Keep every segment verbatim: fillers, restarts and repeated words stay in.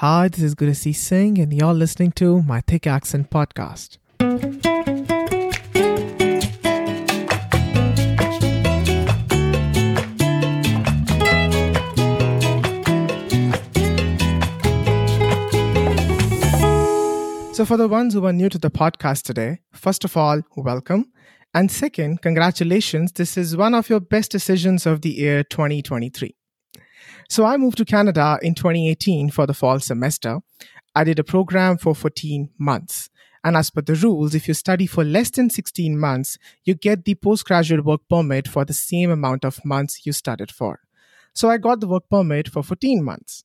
Hi, this is Gurasis Singh and you're listening to My Thick Accent Podcast. So for the ones who are new to the podcast today, first of all, welcome. And second, congratulations, this is one of your best decisions of the year twenty twenty-three. So I moved to Canada in twenty eighteen for the fall semester. I did a program for fourteen months. And as per the rules, if you study for less than sixteen months, you get the postgraduate work permit for the same amount of months you studied for. So I got the work permit for fourteen months.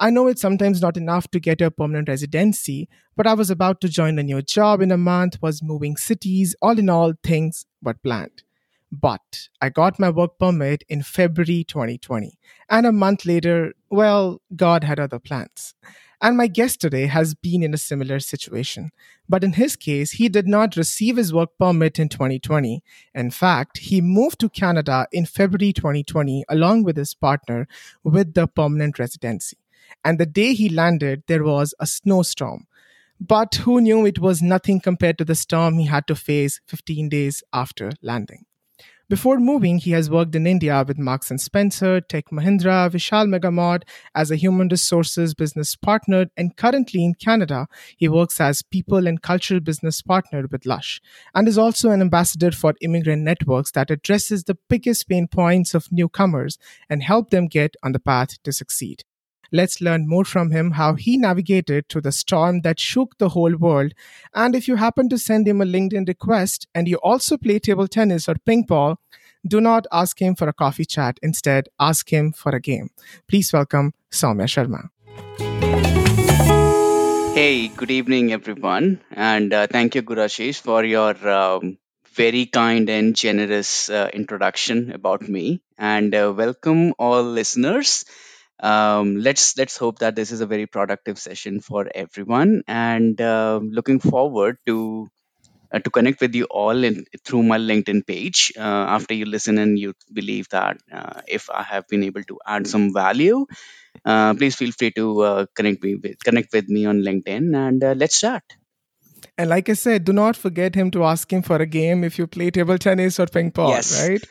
I know it's sometimes not enough to get your permanent residency, but I was about to join a new job in a month, was moving cities, all in all, things were planned. But I got my work permit in February twenty twenty. And a month later, well, God had other plans. And my guest today has been in a similar situation. But in his case, he did not receive his work permit in twenty twenty. In fact, he moved to Canada in February twenty twenty along with his partner with the permanent residency. And the day he landed, there was a snowstorm. But who knew it was nothing compared to the storm he had to face fifteen days after landing. Before moving, he has worked in India with Marks and Spencer, Tech Mahindra, Vishal Mega Mart as a human resources business partner, and currently in Canada, he works as people and cultural business partner with Lush, and is also an ambassador for Immigrant Networks that addresses the biggest pain points of newcomers and help them get on the path to succeed. Let's learn more from him how he navigated through the storm that shook the whole world. And if you happen to send him a LinkedIn request and you also play table tennis or ping pong, do not ask him for a coffee chat. Instead, ask him for a game. Please welcome Soumya Sharma. Hey, good evening, everyone. And uh, thank you, Gurashish, for your um, very kind and generous uh, introduction about me. And uh, welcome all listeners. Um, let's let's hope that this is a very productive session for everyone, and uh, looking forward to uh, to connect with you all in, through my LinkedIn page. Uh, after you listen and you believe that uh, if I have been able to add some value, uh, please feel free to uh, connect me with, connect with me on LinkedIn, and uh, let's chat. And like I said, do not forget him to ask him for a game if you play table tennis or ping pong, yes. Right?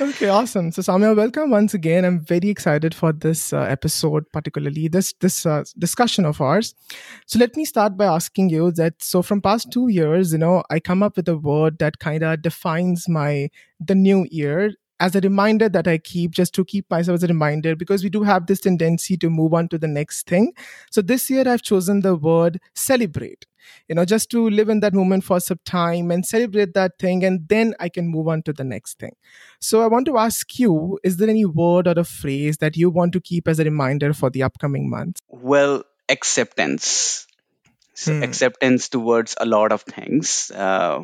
Okay, awesome. So, Soumya, welcome once again. I'm very excited for this uh, episode, particularly this this uh, discussion of ours. So, let me start by asking you that. So, from past two years, you know, I come up with a word that kind of defines my the new year as a reminder that I keep just to keep myself as a reminder, because we do have this tendency to move on to the next thing. So, this year I've chosen the word celebrate. You know, just to live in that moment for some time and celebrate that thing, and then I can move on to the next thing. So I want to ask you, is there any word or a phrase that you want to keep as a reminder for the upcoming months? Well, acceptance. So hmm. Acceptance towards a lot of things. Uh,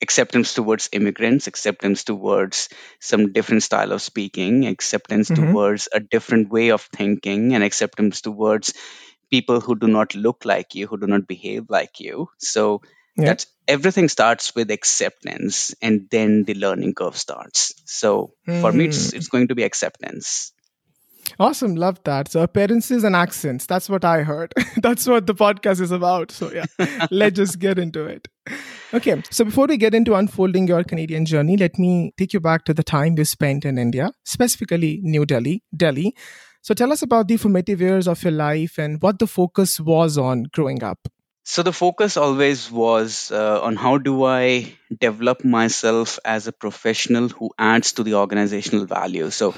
acceptance towards immigrants, acceptance towards some different style of speaking, acceptance mm-hmm. towards a different way of thinking, and acceptance towards people who do not look like you, who do not behave like you. So yeah. That's everything starts with acceptance, and then the learning curve starts. So mm. for me, it's, it's going to be acceptance. Awesome. Love that. So appearances and accents. That's what I heard. That's what the podcast is about. So yeah, let's just get into it. Okay. So before we get into unfolding your Canadian journey, let me take you back to the time you spent in India, specifically New Delhi, Delhi. So tell us about the formative years of your life and what the focus was on growing up. So the focus always was uh, on how do I develop myself as a professional who adds to the organizational value. So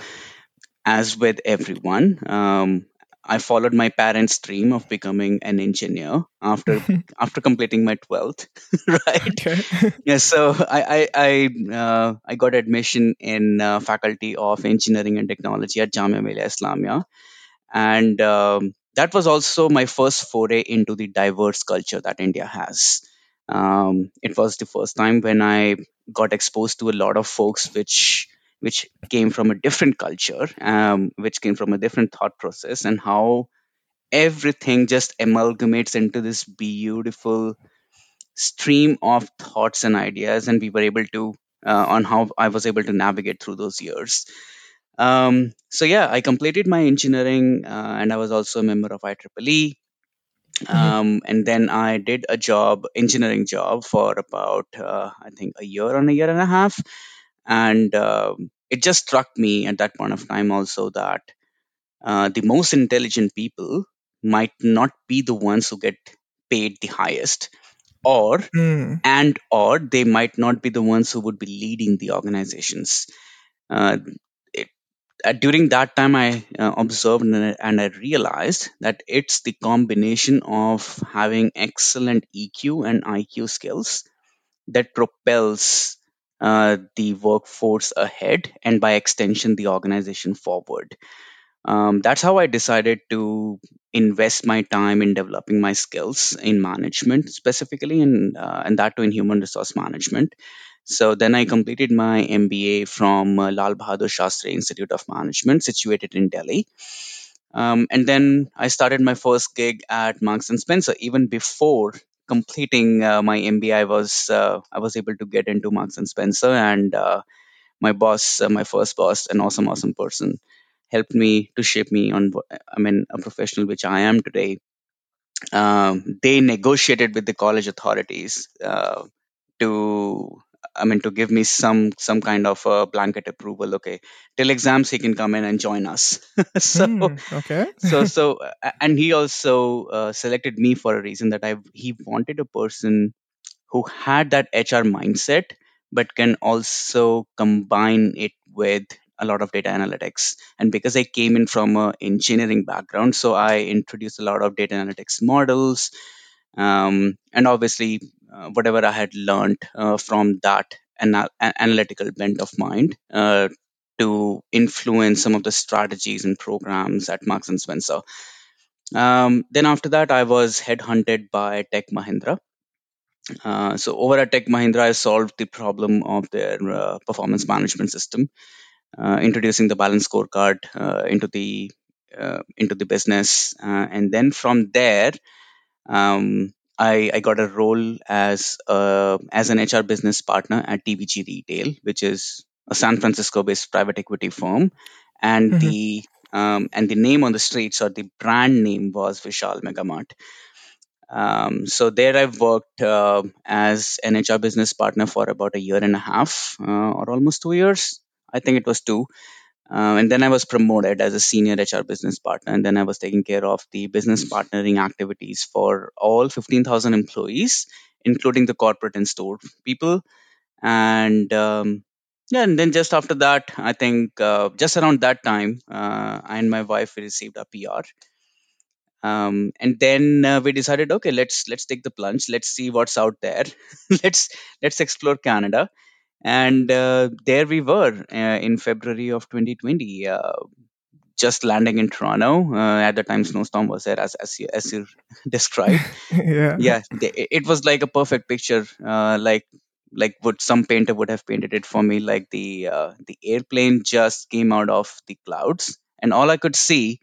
as with everyone, um, I followed my parents' dream of becoming an engineer after after completing my twelfth, right? Okay. Yeah, so I I I, uh, I got admission in uh, Faculty of Engineering and Technology at Jamia Millia Islamia, and um, that was also my first foray into the diverse culture that India has. Um, it was the first time when I got exposed to a lot of folks which. which came from a different culture, um, which came from a different thought process, and how everything just amalgamates into this beautiful stream of thoughts and ideas. And we were able to, uh, on how I was able to navigate through those years. Um, so yeah, I completed my engineering, uh, and I was also a member of I triple E. Mm-hmm. Um, and then I did a job, engineering job, for about uh, I think a year and a year and a half. And uh, it just struck me at that point of time also that uh, the most intelligent people might not be the ones who get paid the highest, or mm. and or they might not be the ones who would be leading the organizations. Uh, it, uh, during that time, I uh, observed and, and I realized that it's the combination of having excellent E Q and I Q skills that propels uh, the workforce ahead and, by extension, the organization forward. Um, that's how I decided to invest my time in developing my skills in management specifically, and uh, and that too in human resource management. So then I completed my M B A from uh, Lal Bahadur Shastri Institute of Management, situated in Delhi. Um, and then I started my first gig at Marks and Spencer. Even before completing uh, my M B A, I was uh, I was able to get into Marks and Spencer, and uh, my boss, uh, my first boss, an awesome, awesome person, helped me to shape me on, I mean, a professional which I am today. Um, they negotiated with the college authorities uh, to, I mean, to give me some some kind of a blanket approval. Okay, till exams he can come in and join us. so mm, okay. so so, and he also uh, selected me for a reason that I he wanted a person who had that H R mindset, but can also combine it with a lot of data analytics. And because I came in from an engineering background, so I introduced a lot of data analytics models, um, and obviously uh, whatever I had learned uh, from that ana- analytical bent of mind uh, to influence some of the strategies and programs at Marks and Spencer. Um, then after that, I was headhunted by Tech Mahindra. Uh, so over at Tech Mahindra, I solved the problem of their uh, performance management system. Uh, introducing the balance scorecard uh, into the uh, into the business, uh, and then from there, um, I, I got a role as a, as an H R business partner at T V G Retail, which is a San Francisco-based private equity firm, and mm-hmm. the um, and the name on the streets or the brand name was Vishal Mega Mart. Um, so there I've worked uh, as an H R business partner for about a year and a half, uh, or almost two years. I think it was two. Uh, and then I was promoted as a senior H R business partner. And then I was taking care of the business partnering activities for all fifteen thousand employees, including the corporate and store people. And um, yeah, and then just after that, I think uh, just around that time, uh, I and my wife, we received our P R. Um, and then uh, we decided, okay, let's let's take the plunge. Let's see what's out there. let's let's explore Canada. And uh, there we were uh, in February of twenty twenty, uh, just landing in Toronto. Uh, at the time, snowstorm was there, as as you, as you described. yeah, yeah. It was like a perfect picture, uh, like like what some painter would have painted it for me. Like the uh, the airplane just came out of the clouds, and all I could see,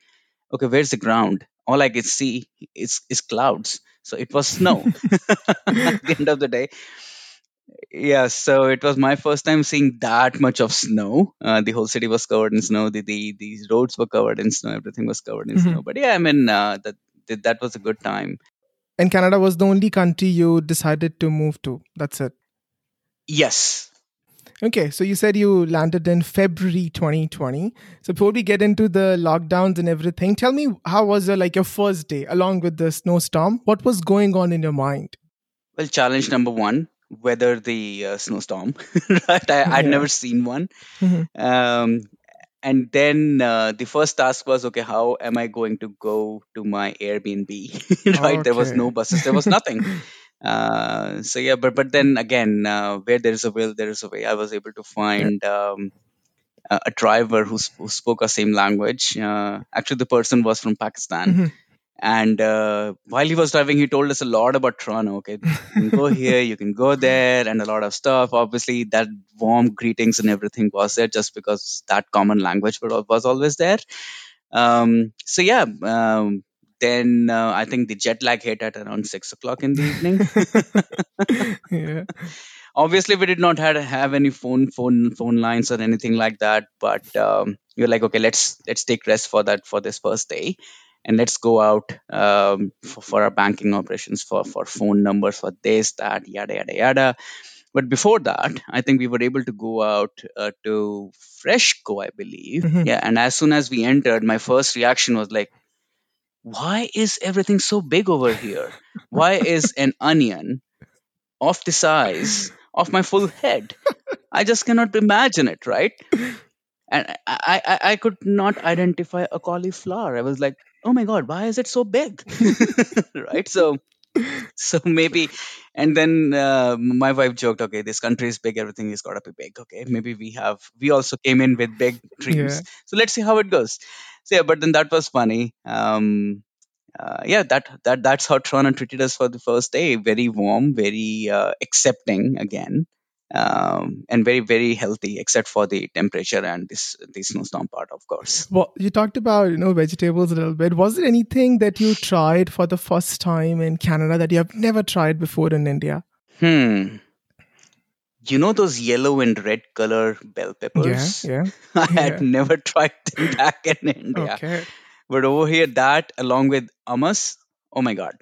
okay, where's the ground? All I could see is is clouds. So it was snow. At the end of the day. Yeah, so it was my first time seeing that much of snow. Uh, the whole city was covered in snow. The the these roads were covered in snow. Everything was covered in mm-hmm. snow. But yeah, I mean uh, that that was a good time. And Canada was the only country you decided to move to. That's it. Yes. Okay, so you said you landed in February twenty twenty. So before we get into the lockdowns and everything, tell me, how was your, like your first day along with the snowstorm? What was going on in your mind? Well, challenge number one. Weather the uh, snowstorm, right? I, yeah. I'd never seen one. Mm-hmm. Um, and then uh, the first task was, okay, how am I going to go to my Airbnb? Right? Okay. There was no buses. There was nothing. uh, so yeah, but but then again, uh, where there is a will, there is a way. I was able to find yeah. um, a, a driver who, sp- who spoke our same language. Uh, actually, the person was from Pakistan. Mm-hmm. And uh, while he was driving, he told us a lot about Toronto. Okay, you can go here, you can go there, and a lot of stuff. Obviously, that warm greetings and everything was there just because that common language was always there. Um, so, yeah, um, then uh, I think the jet lag hit at around six o'clock in the evening. yeah. Obviously, we did not had, have any phone phone phone lines or anything like that. But um, you're like, okay, let's let's take rest for that for this first day, and let's go out um, for, for our banking operations for for phone numbers for this that yada yada yada. But before that, I think we were able to go out uh, to Freshco, I believe. Mm-hmm. Yeah, and as soon as we entered, my first reaction was like, why is everything so big over here? Why is an onion of the size of my full head? I just cannot imagine it, right? And I, I, I could not identify a cauliflower. I was like, oh my God, why is it so big? Right? So... So maybe, and then uh, my wife joked, okay, this country is big, everything has got to be big. Okay, maybe we have, we also came in with big dreams. Yeah. So let's see how it goes. So yeah, but then that was funny. Um, uh, yeah, that that that's how Toronto treated us for the first day. Very warm, very uh, accepting again, um, and very, very healthy, except for the temperature and this the snowstorm part, of course. Well, you talked about, you know, vegetables a little bit. Was there anything that you tried for the first time in Canada that you have never tried before in India? Hmm. You know those yellow and red color bell peppers? Yeah, yeah. I had yeah. never tried them back in India. Okay. But over here, that along with hummus, oh my God.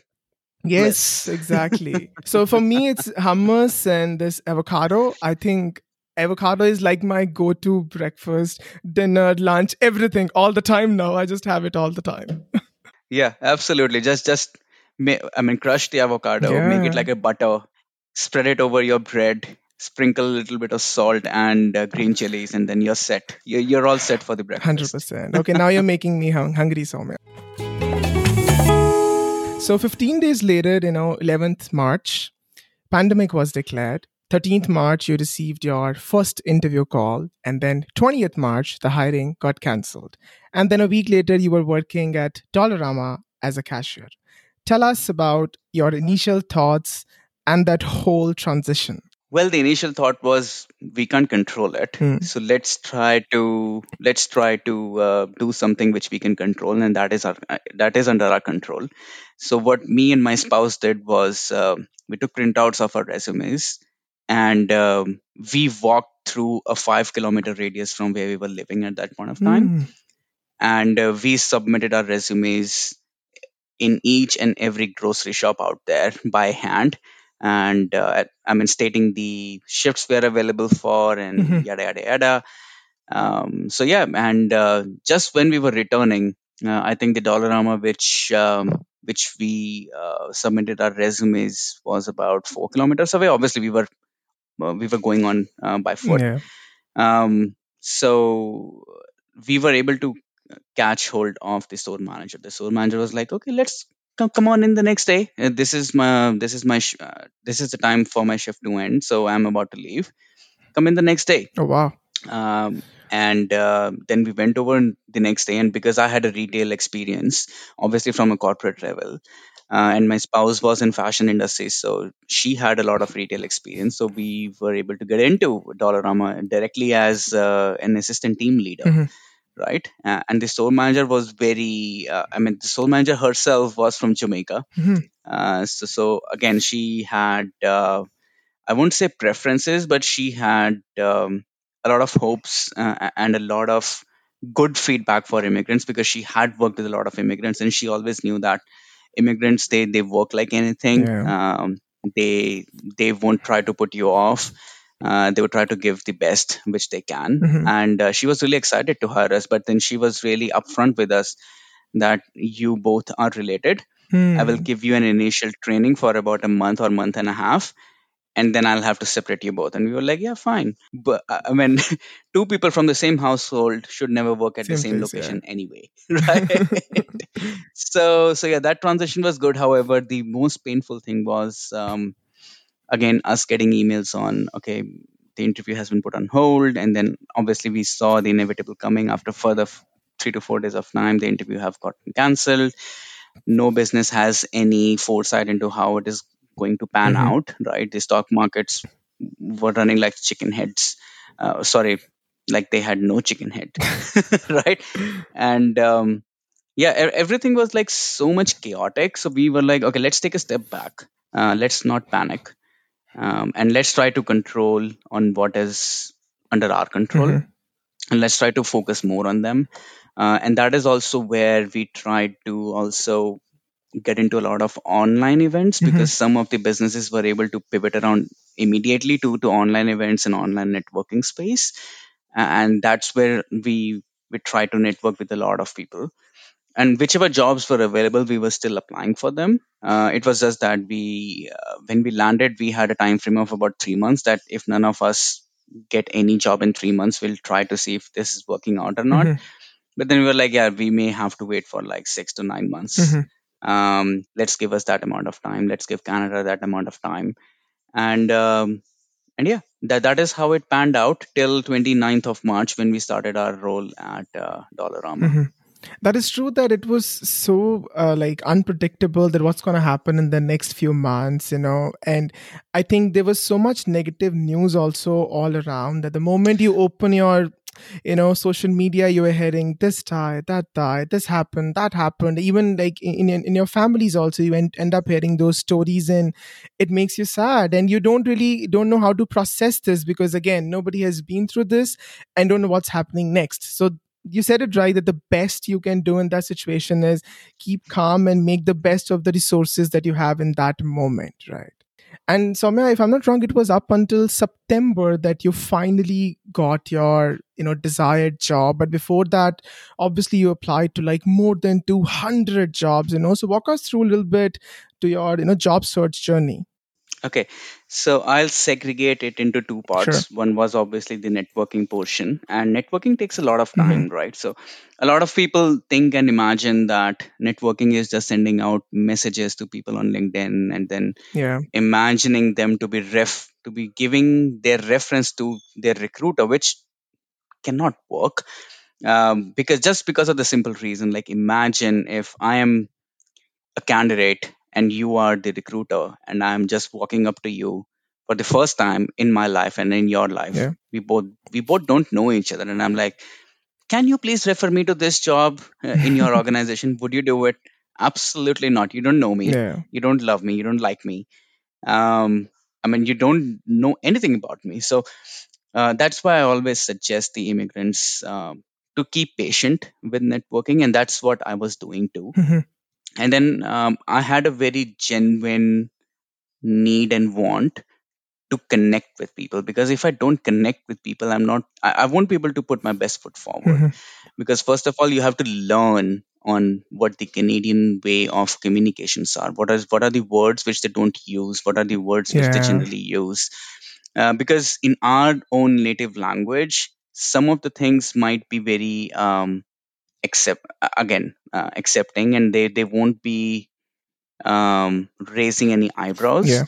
Yes, exactly. So for me, it's hummus and this avocado. I think avocado is like my go-to breakfast, dinner, lunch, everything all the time now. I just have it all the time. Yeah, absolutely. Just, just, I mean, crush the avocado, yeah. make it like a butter, spread it over your bread, sprinkle a little bit of salt and uh, green chilies, and then you're set. You're, you're all set for the breakfast. one hundred percent. Okay, now you're making me hung- hungry, Soumya. So fifteen days later, you know, eleventh March, pandemic was declared. thirteenth March, you received your first interview call. And then twentieth March, the hiring got cancelled. And then a week later, you were working at Dollarama as a cashier. Tell us about your initial thoughts and that whole transition. Well, the initial thought was, we can't control it. Hmm. So let's try to let's try to uh, do something which we can control, and that is our, that is under our control. So what me and my spouse did was uh, we took printouts of our resumes and um, we walked through a five kilometer radius from where we were living at that point of time. Mm. And uh, we submitted our resumes in each and every grocery shop out there by hand. And uh, I mean, stating the shifts we are available for and mm-hmm. yada, yada, yada. Um, so yeah, and uh, just when we were returning, uh, I think the Dollarama, which... Um, which we uh, submitted our resumes was about four kilometers away. Obviously, we were uh, we were going on uh, by foot. Yeah. Um, so we were able to catch hold of the store manager. The store manager was like, "Okay, let's come, come on in the next day. Uh, this is my this is my sh- uh, this is the time for my shift to end. So I'm about to leave. Come in the next day." Oh wow. Um, and uh, then we went over the next day, and because I had a retail experience, obviously from a corporate level, uh, and my spouse was in fashion industry, so she had a lot of retail experience. So we were able to get into Dollarama directly as uh, an assistant team leader, mm-hmm. right? Uh, and the store manager was very, uh, I mean, the store manager herself was from Jamaica. Mm-hmm. Uh, so, so again, she had, uh, I won't say preferences, but she had... Um, a lot of hopes uh, and a lot of good feedback for immigrants, because she had worked with a lot of immigrants and she always knew that immigrants, they, they work like anything. Yeah. Um, they they won't try to put you off. Uh, they would try to give the best which they can. Mm-hmm. And uh, she was really excited to hire us, but then she was really upfront with us that you both are related. Mm. I will give you an initial training for about a month or month and a half. And then I'll have to separate you both. And we were like, yeah, fine. But I mean, two people from the same household should never work at same the same place, location yeah. anyway. Right? so, so yeah, that transition was good. However, the most painful thing was, um, again, us getting emails on, okay, the interview has been put on hold. And then obviously we saw the inevitable coming. After further f- three to four days of time, the interview have gotten cancelled. No business has any foresight into how it is going to pan mm-hmm. out, right? The stock markets were running like chicken heads. Uh, sorry, like they had no chicken head, right? And um, yeah, everything was like so much chaotic. So we were like, okay, let's take a step back. Uh, let's not panic. Um, and let's try to control on what is under our control. Mm-hmm. And let's try to focus more on them. Uh, and that is also where we try to also get into a lot of online events, mm-hmm. because some of the businesses were able to pivot around immediately to, to online events and online networking space. And that's where we, we try to network with a lot of people. And whichever jobs were available, we were still applying for them. Uh, it was just that we, uh, when we landed, we had a time frame of about three months that if none of us get any job in three months, we'll try to see if this is working out or not. Mm-hmm. But then we were like, yeah, we may have to wait for like six to nine months. Mm-hmm. Um, let's give us that amount of time. Let's give Canada that amount of time. And um, and yeah, that that is how it panned out till twenty-ninth of March when we started our role at uh, Dollarama. Mm-hmm. That is true that it was so uh, like unpredictable that what's going to happen in the next few months, you know, and I think there was so much negative news also all around that the moment you open your, you know, social media, you were hearing this died, that died, this happened, that happened. Even like in, in, in your families also, you end, end up hearing those stories and it makes you sad. And you don't really don't know how to process this because again, nobody has been through this and don't know what's happening next. So you said it right that the best you can do in that situation is keep calm and make the best of the resources that you have in that moment, right? And Soumya, if I'm not wrong, it was up until September that you finally got your, you know, desired job. But before that, obviously you applied to like more than two hundred jobs, you know. So walk us through a little bit to your, you know, job search journey. Okay. So I'll segregate it into two parts. Sure. One was obviously the networking portion, and networking takes a lot of time, mm-hmm. right? So a lot of people think and imagine that networking is just sending out messages to people on LinkedIn and then yeah. imagining them to be ref, to be giving their reference to their recruiter, which cannot work um, because just because of the simple reason, like imagine if I am a candidate and you are the recruiter, and I'm just walking up to you for the first time in my life and in your life. Yeah. We both we both don't know each other, and I'm like, can you please refer me to this job in your organization? Would you do it? Absolutely not. You don't know me. Yeah. You don't love me. You don't like me. Um, I mean, you don't know anything about me. So uh, that's why I always suggest the immigrants uh, to keep patient with networking, and that's what I was doing too. Mm-hmm. And then um, I had a very genuine need and want to connect with people, because if I don't connect with people, I'm not, I, I won't be able to put my best foot forward. Mm-hmm. Because first of all, you have to learn on what the Canadian way of communications are. What is, what are the words which they don't use? What are the words yeah. which they generally use? Uh, because in our own native language, some of the things might be very, um, accept again uh, accepting, and they they won't be um raising any eyebrows, yeah.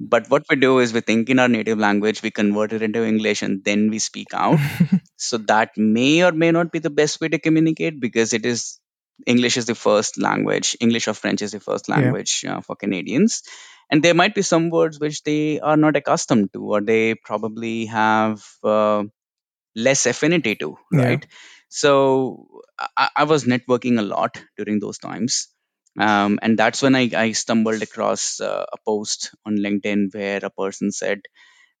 but what we do is we think in our native language, we convert it into English, and then we speak out. So that may or may not be the best way to communicate, because it is English is the first language English or French is the first language yeah. uh, for Canadians, and there might be some words which they are not accustomed to, or they probably have uh, less affinity to, right? yeah. So I, I was networking a lot during those times. Um, and that's when I, I stumbled across uh, a post on LinkedIn where a person said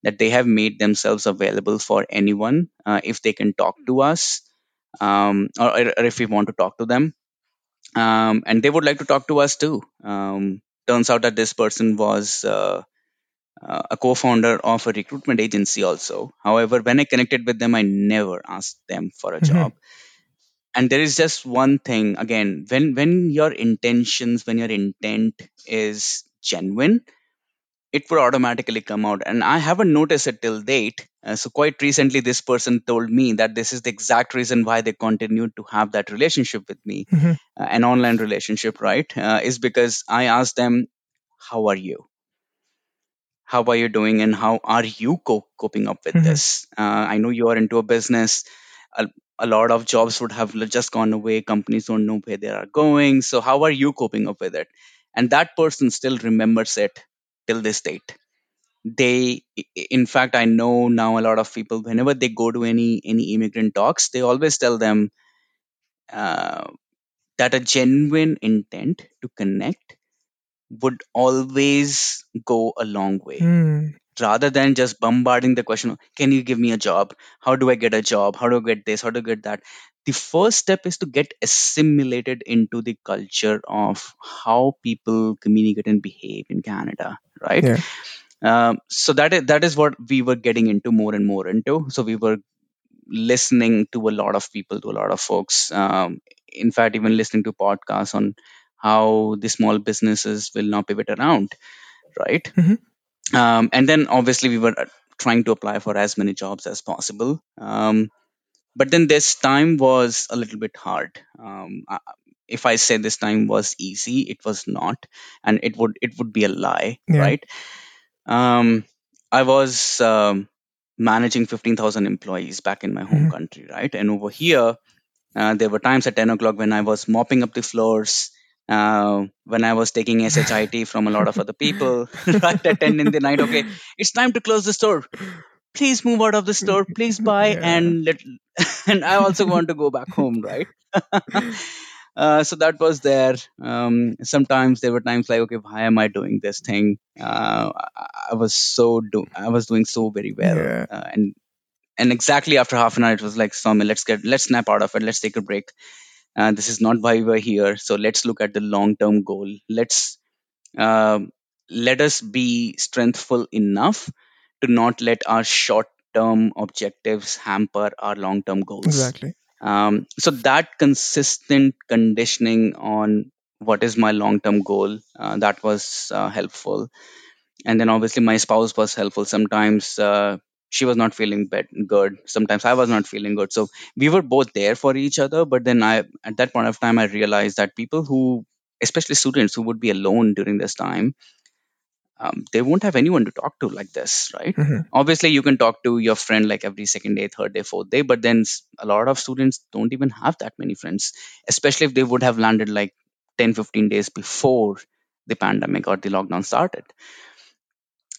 that they have made themselves available for anyone uh, if they can talk to us um, or, or if we want to talk to them. Um, and they would like to talk to us too. Um, turns out that this person was uh, Uh, a co-founder of a recruitment agency also. However, when I connected with them, I never asked them for a mm-hmm. job. And there is just one thing, again, when when your intentions, when your intent is genuine, it would automatically come out. And I haven't noticed it till date. Uh, so quite recently, this person told me that this is the exact reason why they continued to have that relationship with me, mm-hmm. uh, an online relationship, right? Uh, is because I asked them, how are you? How are you doing, and how are you co- coping up with mm-hmm. this? Uh, I know you are into a business. A, a lot of jobs would have just gone away. Companies don't know where they are going. So how are you coping up with it? And that person still remembers it till this date. They, in fact, I know now a lot of people, whenever they go to any, any immigrant talks, they always tell them uh, that a genuine intent to connect would always go a long way. Mm. Rather than just bombarding the question, can you give me a job? How do I get a job? How do I get this? How do I get that? The first step is to get assimilated into the culture of how people communicate and behave in Canada, right? Yeah. Um, so that is, that is what we were getting into more and more into. So we were listening to a lot of people, to a lot of folks. Um, in fact, even listening to podcasts on how the small businesses will now pivot around, right? Mm-hmm. Um, and then obviously we were trying to apply for as many jobs as possible. Um, but then this time was a little bit hard. Um, I, if I say this time was easy, it was not, and it would, it would be a lie, yeah. right? Um, I was um, managing fifteen thousand employees back in my home mm-hmm. country, right? And over here, uh, there were times at ten o'clock when I was mopping up the floors, Uh, when I was taking S H I T from a lot of other people, right at ten in the night, okay, it's time to close the store. Please move out of the store. Please buy yeah. and let. And I also want to go back home, right? uh, so that was there. Um, sometimes there were times like, okay, why am I doing this thing? Uh, I, I was so do- I was doing so very well, yeah. uh, and and exactly after half an hour, it was like, Soumya, let's get let's snap out of it. Let's take a break. Uh, this is not why we were here. So let's look at the long-term goal. Let's uh, let us be strengthful enough to not let our short-term objectives hamper our long-term goals. Exactly. Um, so that consistent conditioning on what is my long-term goal, uh, that was uh, helpful. And then obviously my spouse was helpful. Sometimes uh, she was not feeling bad, good. Sometimes I was not feeling good. So we were both there for each other. But then I, at that point of time, I realized that people who, especially students who would be alone during this time, um, they won't have anyone to talk to like this, right? Mm-hmm. Obviously, you can talk to your friend like every second day, third day, fourth day. But then a lot of students don't even have that many friends, especially if they would have landed like ten, fifteen days before the pandemic or the lockdown started.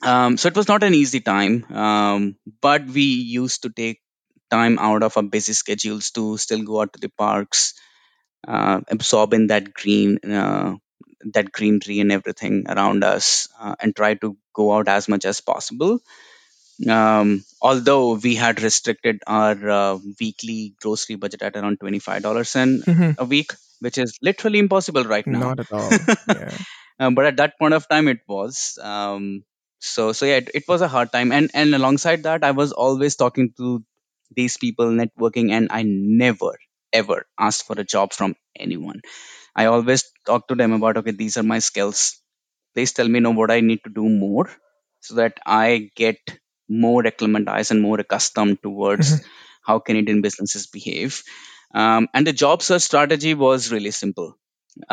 Um, so it was not an easy time, um, but we used to take time out of our busy schedules to still go out to the parks, uh, absorb in that green, uh, that greenery and everything around us, uh, and try to go out as much as possible. Um, although we had restricted our uh, weekly grocery budget at around twenty-five dollars mm-hmm. a week, which is literally impossible right now. Not at all. Yeah. um, but at that point of time, it was. Um, So, so yeah, it, it was a hard time. And, and alongside that, I was always talking to these people, networking, and I never, ever asked for a job from anyone. I always talked to them about, okay, these are my skills. Please tell me you know, what I need to do more so that I get more acclimatized and more accustomed towards mm-hmm. how Canadian businesses behave. Um, and the job search strategy was really simple.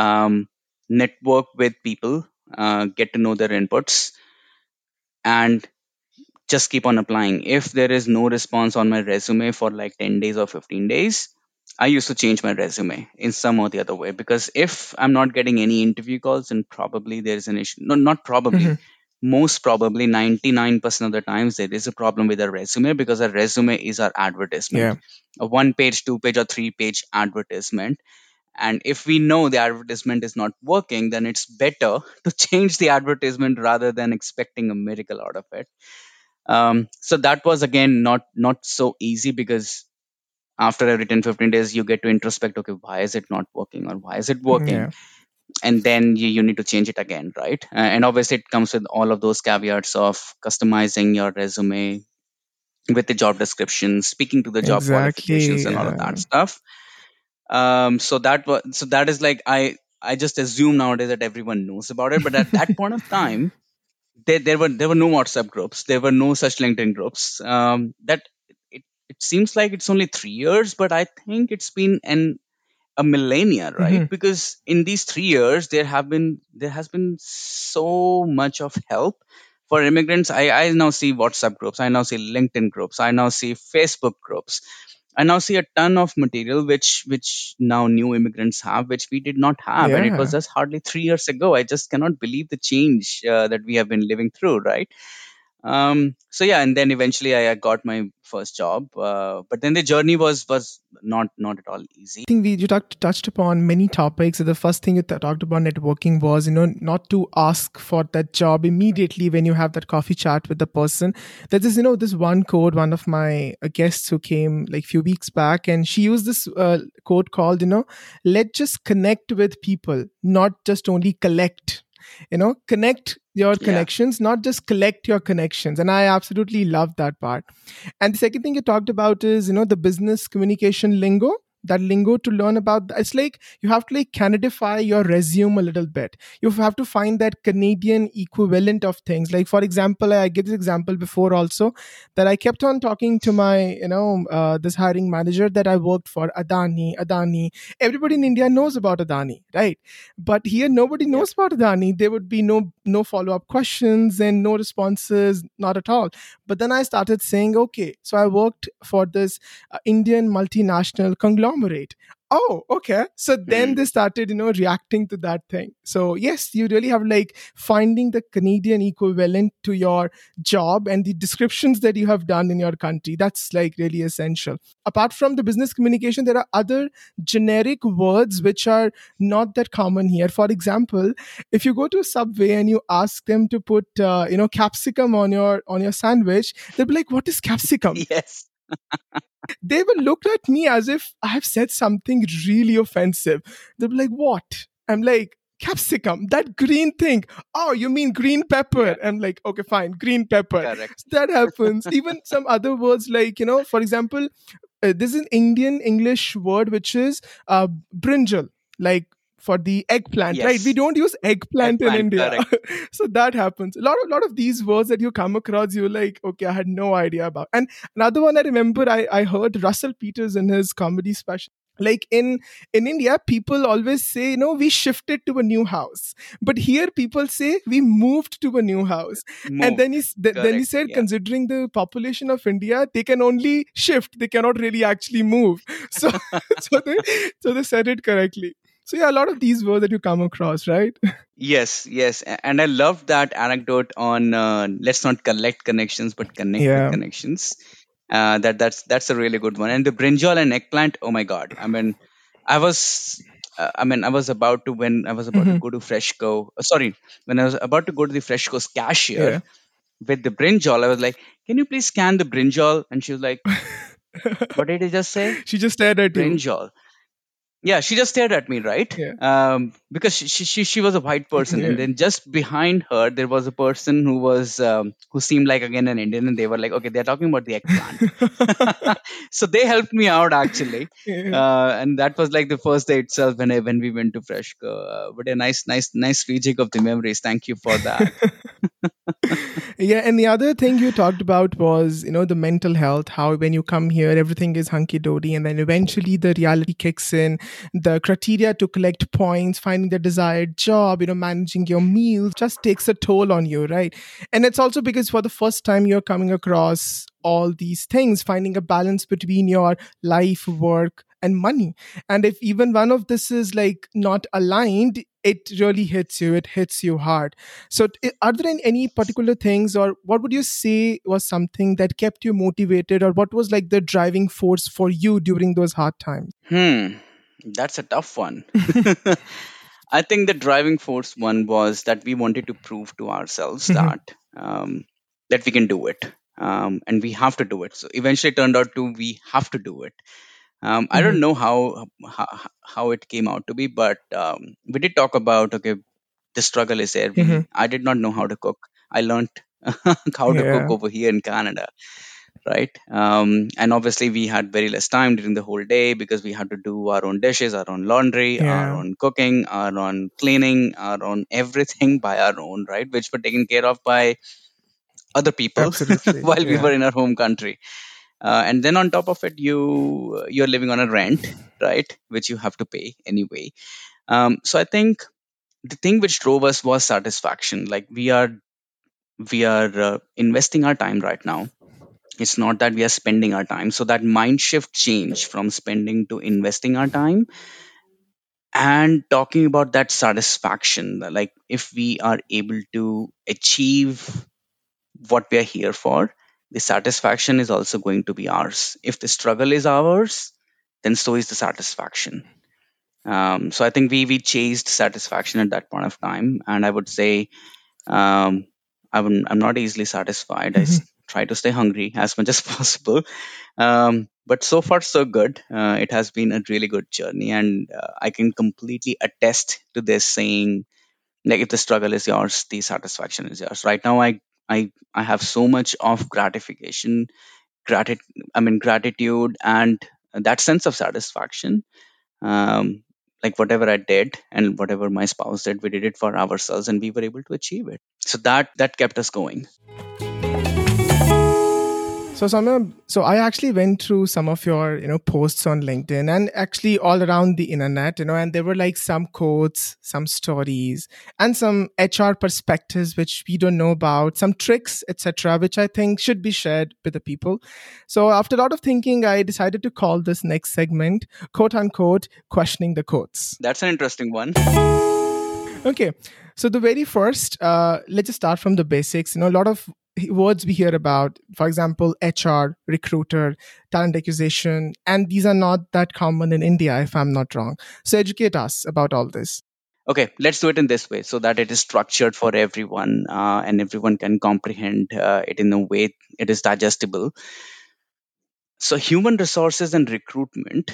Um, network with people, uh, get to know their inputs, and just keep on applying. If there is no response on my resume for like ten days or fifteen days, I used to change my resume in some or the other way, because if I'm not getting any interview calls, then probably there is an issue. No, not probably. Mm-hmm. Most probably ninety-nine percent of the times there is a problem with a resume, because a resume is our advertisement. Yeah. A one page, two page or three page advertisement. And if we know the advertisement is not working, then it's better to change the advertisement rather than expecting a miracle out of it. Um, so that was, again, not not so easy, because after every ten, fifteen days, you get to introspect, okay, why is it not working or why is it working? Yeah. And then you, you need to change it again, right? Uh, and obviously, it comes with all of those caveats of customizing your resume with the job description, speaking to the job exactly, qualifications and yeah. all of that stuff. Um, so that was, so that is like, I, I just assume nowadays that everyone knows about it, but at that point of time, there, there were, there were no WhatsApp groups. There were no such LinkedIn groups. Um, that it, it seems like it's only three years, but I think it's been an, a millennia, right? Mm-hmm. Because in these three years, there have been, there has been so much of help for immigrants. I, I now see WhatsApp groups. I now see LinkedIn groups. I now see Facebook groups. I now see a ton of material which which now new immigrants have, which we did not have. Yeah. And it was just hardly three years ago. I just cannot believe the change uh, that we have been living through, right? Um, so yeah, and then eventually I, I got my first job. Uh, but then the journey was was not not at all easy. I think we you talked, touched upon many topics. So the first thing you th- talked about networking was, you know, not to ask for that job immediately when you have that coffee chat with the person. That is, you know, this one quote, one of my guests who came like few weeks back, and she used this uh, quote called, you know, let just connect with people, not just only collect. You know, connect your connections, yeah. not just collect your connections. And I absolutely love that part. And the second thing you talked about is, you know, the business communication lingo, that lingo to learn about. It's like you have to like Canadify your resume a little bit. You have to find that Canadian equivalent of things. Like, for example, I gave this example before also that I kept on talking to my, you know, uh, this hiring manager that I worked for, Adani, Adani. Everybody in India knows about Adani, right? But here, nobody knows yeah. about Adani. There would be no, no follow-up questions and no responses, not at all. But then I started saying, okay, so I worked for this uh, Indian multinational conglomerate. Oh, okay. So then they started, you know, reacting to that thing. So yes, you really have like finding the Canadian equivalent to your job and the descriptions that you have done in your country. That's like really essential. Apart from the business communication, there are other generic words which are not that common here. For example, if you go to Subway and you ask them to put, uh, you know, capsicum on your on your sandwich, they'll be like, "What is capsicum?" Yes. They will look at me as if I have said something really offensive. They'll be like, what? I'm like, capsicum, that green thing. Oh, you mean green pepper? Yeah. I'm like, okay, fine, green pepper. Correct. That happens. Even some other words like, you know, for example, uh, this is an Indian English word, which is uh, brinjal, like for the eggplant, yes. right? We don't use eggplant, eggplant in India. So that happens. A lot of lot of these words that you come across, you're like, okay, I had no idea about. And another one I remember, I, I heard Russell Peters in his comedy special. Like in, in India, people always say, you know, we shifted to a new house. But here people say we moved to a new house. Moved. And then he, th- then he said, yeah. considering the population of India, they can only shift. They cannot really actually move. So, so, they, so they said it correctly. So yeah, a lot of these words that you come across, right? Yes, yes. And I love that anecdote on uh, let's not collect connections, but connect yeah. with connections. Uh, that that's that's a really good one. And the brinjal and eggplant, oh my God. I mean, I was, uh, I mean, I was about to, when I was about mm-hmm. to go to Freshco, uh, sorry, when I was about to go to the Freshco's cashier yeah. with the brinjal, I was like, can you please scan the brinjal? And she was like, what did you just say? She just stared at brinjal. You. Yeah, she just stared at me, right? Yeah. Um, because she, she she was a white person, yeah. and then just behind her there was a person who was um, who seemed like again an Indian, and they were like, okay, they're talking about the eggplant. So they helped me out actually, yeah. uh, and that was like the first day itself when I, when we went to Freshco. Uh, but a nice nice nice rejig of the memories. Thank you for that. Yeah, and the other thing you talked about was, you know, the mental health, how when you come here, everything is hunky-dory, and then eventually the reality kicks in, the criteria to collect points, finding the desired job, you know, managing your meals just takes a toll on you, right? And it's also because for the first time you're coming across all these things, finding a balance between your life, work, and money. And if even one of this is like not aligned, it really hits you. It hits you hard. So are there any particular things, or what would you say was something that kept you motivated, or what was like the driving force for you during those hard times? Hmm. That's a tough one. I think the driving force one was that we wanted to prove to ourselves mm-hmm. that, um, that we can do it. Um, and we have to do it. So eventually it turned out to, we have to do it. Um, mm-hmm. I don't know how, how how it came out to be, but um, we did talk about, okay, the struggle is there. Mm-hmm. I did not know how to cook. I learned how yeah. to cook over here in Canada, right? Um, and obviously we had very less time during the whole day because we had to do our own dishes, our own laundry, yeah. our own cooking, our own cleaning, our own everything by our own, right? Which were taken care of by other people while yeah. we were in our home country. Uh, and then on top of it, you, you're living on a rent, right? Which you have to pay anyway. Um, so I think the thing which drove us was satisfaction. Like we are, we are uh, investing our time right now. It's not that we are spending our time. So that mind shift change from spending to investing our time and talking about that satisfaction. Like if we are able to achieve what we are here for, the satisfaction is also going to be ours. If the struggle is ours, then so is the satisfaction. Um, so I think we we chased satisfaction at that point of time, and I would say um, I'm, I'm not easily satisfied. Mm-hmm. I s- try to stay hungry as much as possible. Um, but so far, so good. Uh, it has been a really good journey, and uh, I can completely attest to this saying, like, if the struggle is yours, the satisfaction is yours. Right now, I I, I have so much of gratification, gratitude. I mean gratitude and that sense of satisfaction. Um, like whatever I did and whatever my spouse did, we did it for ourselves and we were able to achieve it. So that that kept us going. So Soumya, so I actually went through some of your, you know, posts on LinkedIn and actually all around the internet, you know, and there were like some quotes, some stories, and some H R perspectives which we don't know about, some tricks, et cetera, which I think should be shared with the people. So after a lot of thinking, I decided to call this next segment, quote unquote, questioning the quotes. That's an interesting one. Okay, so the very first, uh, let's just start from the basics. You know, a lot of words we hear about, for example, H R, recruiter, talent acquisition, and these are not that common in India, if I'm not wrong. So educate us about all this. Okay, let's do it in this way so that it is structured for everyone uh, and everyone can comprehend uh, it in a way it is digestible. So human resources and recruitment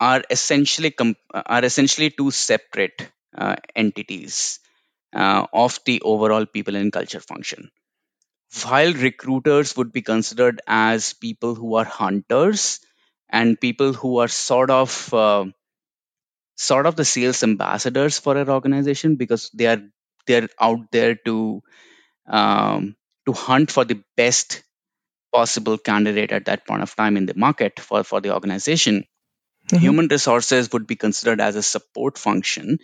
are essentially comp- are essentially two separate uh, entities uh, of the overall people and culture function. While recruiters would be considered as people who are hunters and people who are sort of uh, sort of the sales ambassadors for an organization, because they are they're out there to um, to hunt for the best possible candidate at that point of time in the market for, for the organization. Mm-hmm. Human resources would be considered as a support function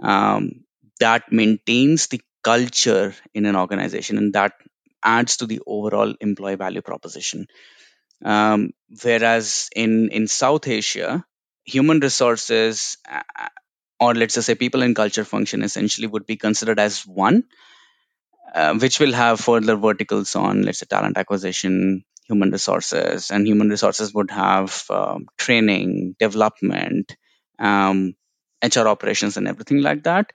um, that maintains the culture in an organization, and that adds to the overall employee value proposition. Um, whereas in, in South Asia, human resources, or let's just say people and culture function, essentially would be considered as one, uh, which will have further verticals on, let's say, talent acquisition, human resources, and human resources would have um, training, development, um, H R operations, and everything like that.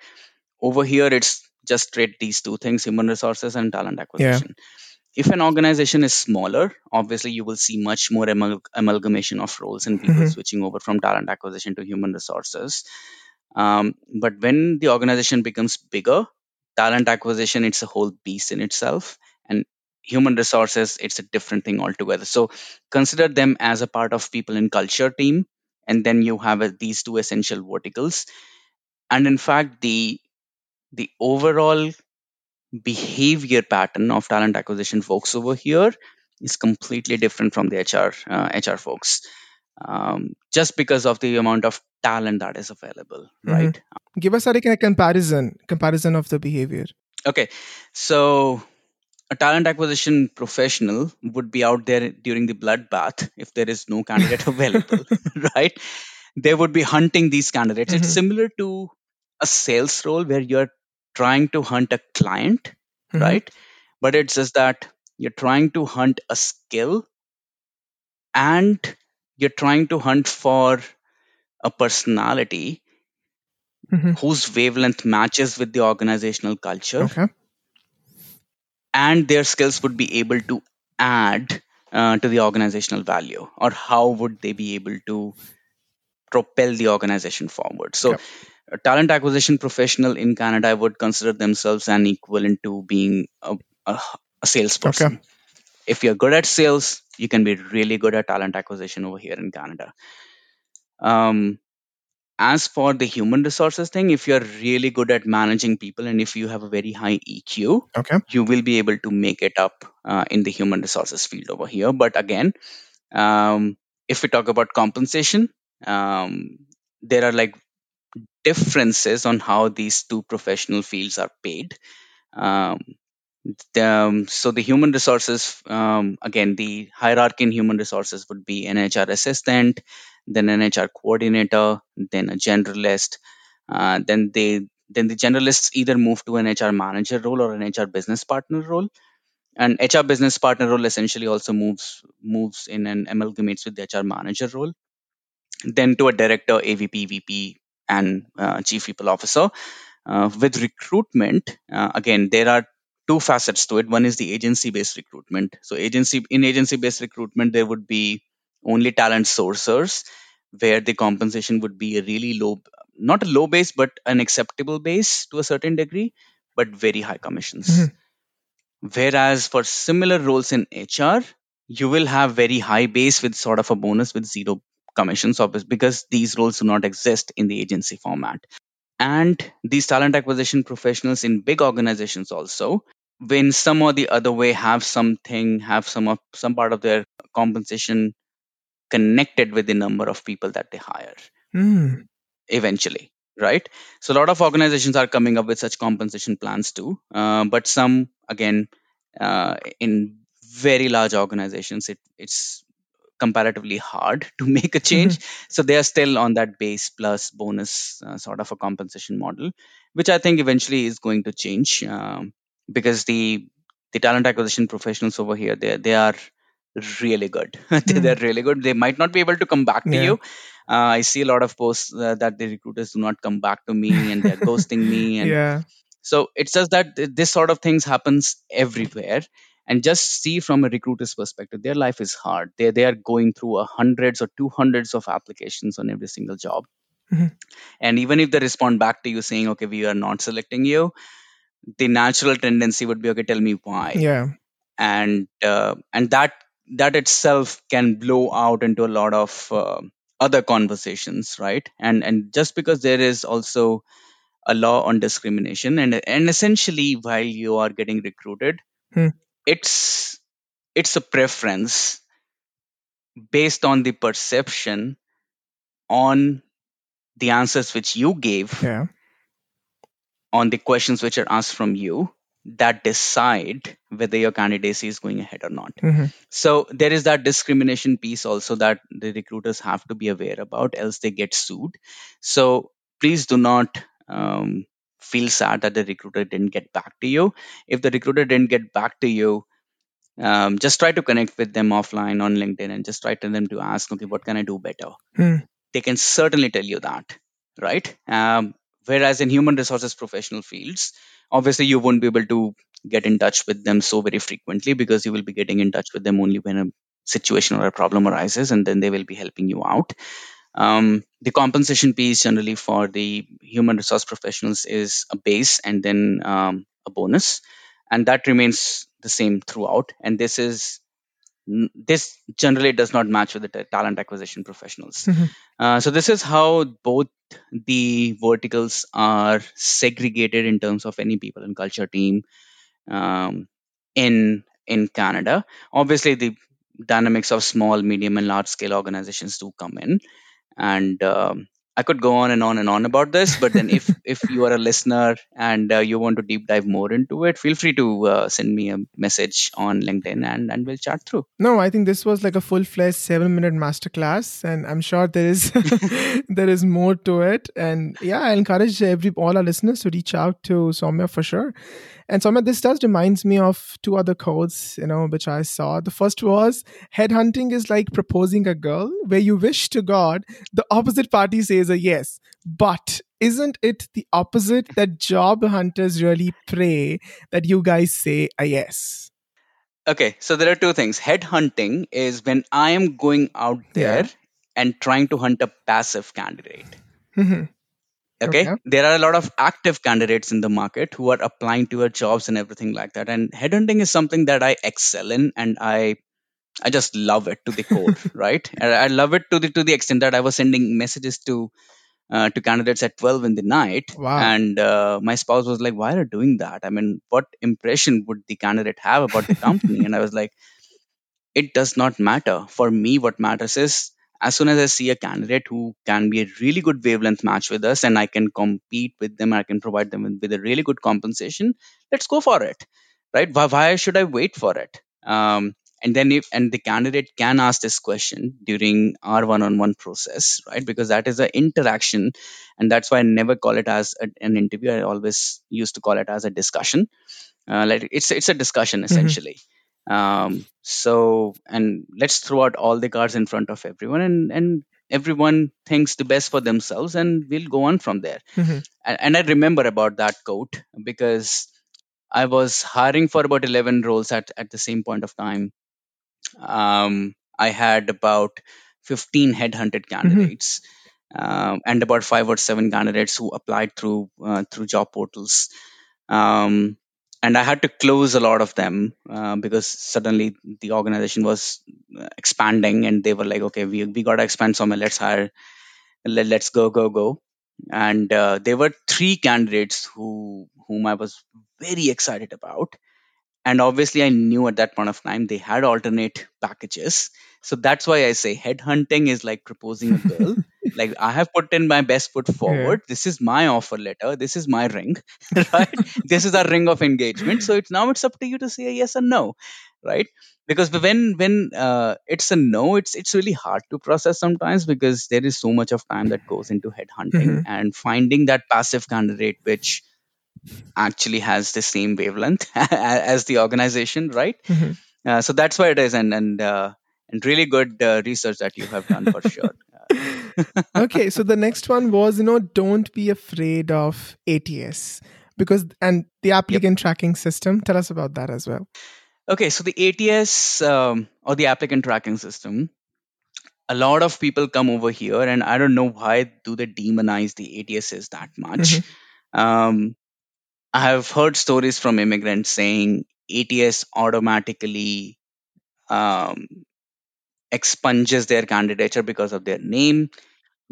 Over here, it's just trade these two things, human resources and talent acquisition. Yeah. If an organization is smaller, obviously you will see much more amal- amalgamation of roles and people mm-hmm. switching over from talent acquisition to human resources. Um, but when the organization becomes bigger, talent acquisition, it's a whole beast in itself. And human resources, it's a different thing altogether. So consider them as a part of people and culture team. And then you have uh, these two essential verticals. And in fact, the the overall behavior pattern of talent acquisition folks over here is completely different from the H R uh, H R folks, um, just because of the amount of talent that is available, mm-hmm. right? Give us a, a comparison, comparison of the behavior. Okay, so a talent acquisition professional would be out there during the bloodbath if there is no candidate available, right? They would be hunting these candidates. Mm-hmm. It's similar to a sales role where you're trying to hunt a client, mm-hmm. right? But it's just that you're trying to hunt a skill and you're trying to hunt for a personality mm-hmm. whose wavelength matches with the organizational culture. Okay. And their skills would be able to add uh, to the organizational value, or how would they be able to propel the organization forward. So, yep. A talent acquisition professional in Canada would consider themselves an equivalent to being a, a, a salesperson. Okay. If you're good at sales, you can be really good at talent acquisition over here in Canada. Um, as for the human resources thing, if you're really good at managing people and if you have a very high E Q, okay. you will be able to make it up uh, in the human resources field over here. But again, um, if we talk about compensation, um, there are like differences on how these two professional fields are paid. Um, the, um, so the human resources, um, again, the hierarchy in human resources would be an H R assistant, then an H R coordinator, then a generalist. Uh, then they then the generalists either move to an H R manager role or an H R business partner role. And H R business partner role essentially also moves moves in and amalgamates with the H R manager role, then to a director, A V P, V P, and uh, chief people officer. Uh, with recruitment, uh, again, there are two facets to it. One is the agency-based recruitment. So agency in agency-based recruitment, there would be only talent sourcers, where the compensation would be a really low, not a low base, but an acceptable base to a certain degree, but very high commissions. Mm-hmm. Whereas for similar roles in H R, you will have very high base with sort of a bonus with zero commissions, obviously, because these roles do not exist in the agency format. And these talent acquisition professionals in big organizations also, when some or the other way, have something, have some of, some part of their compensation connected with the number of people that they hire mm. eventually, right? So a lot of organizations are coming up with such compensation plans too. Uh, but some, again, uh, in very large organizations, it, it's comparatively hard to make a change. Mm-hmm. So they are still on that base plus bonus uh, sort of a compensation model, which I think eventually is going to change um, because the the talent acquisition professionals over here, they, they are really good. Mm. They're really good. They might not be able to come back to yeah. you. Uh, I see a lot of posts uh, that the recruiters do not come back to me and they're ghosting me. And yeah. So it's just that this sort of things happens everywhere. And just see from a recruiter's perspective, their life is hard. They they are going through a hundreds or two hundreds of applications on every single job. Mm-hmm. And even if they respond back to you saying, okay, we are not selecting you, the natural tendency would be, okay, tell me why. Yeah. And uh, and that that itself can blow out into a lot of uh, other conversations, right? And and just because there is also a law on discrimination, and and essentially while you are getting recruited, hmm. it's it's a preference based on the perception on the answers which you gave, yeah. on the questions which are asked from you, that decide whether your candidacy is going ahead or not. Mm-hmm. So there is that discrimination piece also that the recruiters have to be aware about, else they get sued. So please do not um, feel sad that the recruiter didn't get back to you. If the recruiter didn't get back to you, um, just try to connect with them offline on LinkedIn and just try to them to ask, okay, what can I do better? Mm. They can certainly tell you that, right? Um, whereas in human resources professional fields, obviously, you won't be able to get in touch with them so very frequently because you will be getting in touch with them only when a situation or a problem arises, and then they will be helping you out. Um, the compensation piece generally for the human resource professionals is a base and then um, a bonus, and that remains the same throughout. And this is this generally does not match with the t- talent acquisition professionals. Mm-hmm. Uh, so this is how both the verticals are segregated in terms of any people and culture team um, in in Canada. Obviously, the dynamics of small, medium, and large scale organizations do come in, and um, I could go on and on and on about this. But then, if if you are a listener and uh, you want to deep dive more into it, feel free to uh, send me a message on LinkedIn, and and we'll chat through. No, I think this was like a full fledged seven minute masterclass, and I'm sure there is there is more to it. And yeah, I encourage every all our listeners to reach out to Soumya for sure. And Soumya, this does reminds me of two other quotes, you know, which I saw. The first was, headhunting is like proposing a girl where you wish to God the opposite party says a yes. But isn't it the opposite that job hunters really pray that you guys say a yes? Okay, so there are two things. Headhunting is when I am going out there yeah. and trying to hunt a passive candidate. Mm-hmm. Okay? okay, there are a lot of active candidates in the market who are applying to your jobs and everything like that. And headhunting is something that I excel in, and I, I just love it to the core, right? And I love it to the to the extent that I was sending messages to, uh, to candidates at twelve in the night. Wow. And uh, my spouse was like, "Why are you doing that? I mean, what impression would the candidate have about the company?" And I was like, "It does not matter for me. What matters is." As soon as I see a candidate who can be a really good wavelength match with us and I can compete with them, I can provide them with, with a really good compensation, let's go for it, right? Why, why should I wait for it? Um, And then if, and the candidate can ask this question during our one-on-one process, right? Because that is an interaction. And that's why I never call it as a, an interview. I always used to call it as a discussion. Uh, like it's, it's a discussion essentially. Mm-hmm. Um, so, and let's throw out all the cards in front of everyone, and, and everyone thinks the best for themselves, and we'll go on from there. Mm-hmm. And, and I remember about that quote because I was hiring for about eleven roles at, at the same point of time. Um, I had about fifteen headhunted candidates, mm-hmm. um, and about five or seven candidates who applied through uh, through job portals. Um, and I had to close a lot of them uh, because suddenly the organization was expanding, and they were like, "Okay, we we got to expand somewhere. Let's hire. Let, let's go, go, go." And uh, there were three candidates who whom I was very excited about. And obviously, I knew at that point of time they had alternate packages. So that's why I say headhunting is like proposing a bill. Like, I have put in my best foot forward. Yeah. This is my offer letter. This is my ring, right? This is our ring of engagement. So it's now it's up to you to say a yes or no, right? Because when when uh, it's a no, it's it's really hard to process sometimes because there is so much of time that goes into headhunting mm-hmm. and finding that passive candidate which actually has the same wavelength as the organization, right? Mm-hmm. Uh, so that's why it is, and and uh, and really good uh, research that you have done for sure. Okay, so the next one was, you know, don't be afraid of A T S because and the applicant yep. tracking system. Tell us about that as well. Okay, so the A T S um, or the applicant tracking system. A lot of people come over here, and I don't know why do they demonize the A T Ss that much. Mm-hmm. Um, I have heard stories from immigrants saying A T S automatically um, expunges their candidature because of their name,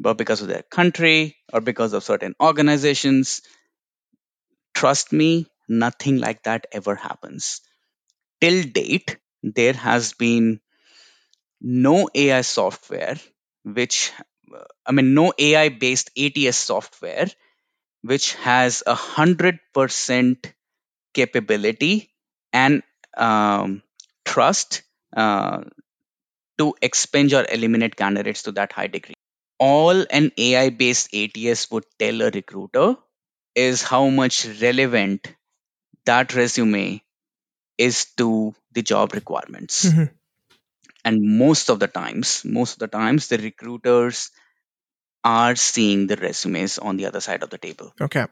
or because of their country, or because of certain organizations. Trust me, nothing like that ever happens. Till date, there has been no A I software, which, I mean, no A I-based A T S software which has a hundred percent capability and um, trust uh, to expunge or eliminate candidates to that high degree. All an A I-based A T S would tell a recruiter is how much relevant that resume is to the job requirements. Mm-hmm. And most of the times, most of the times, the recruiters are seeing the resumes on the other side of the table. Okay.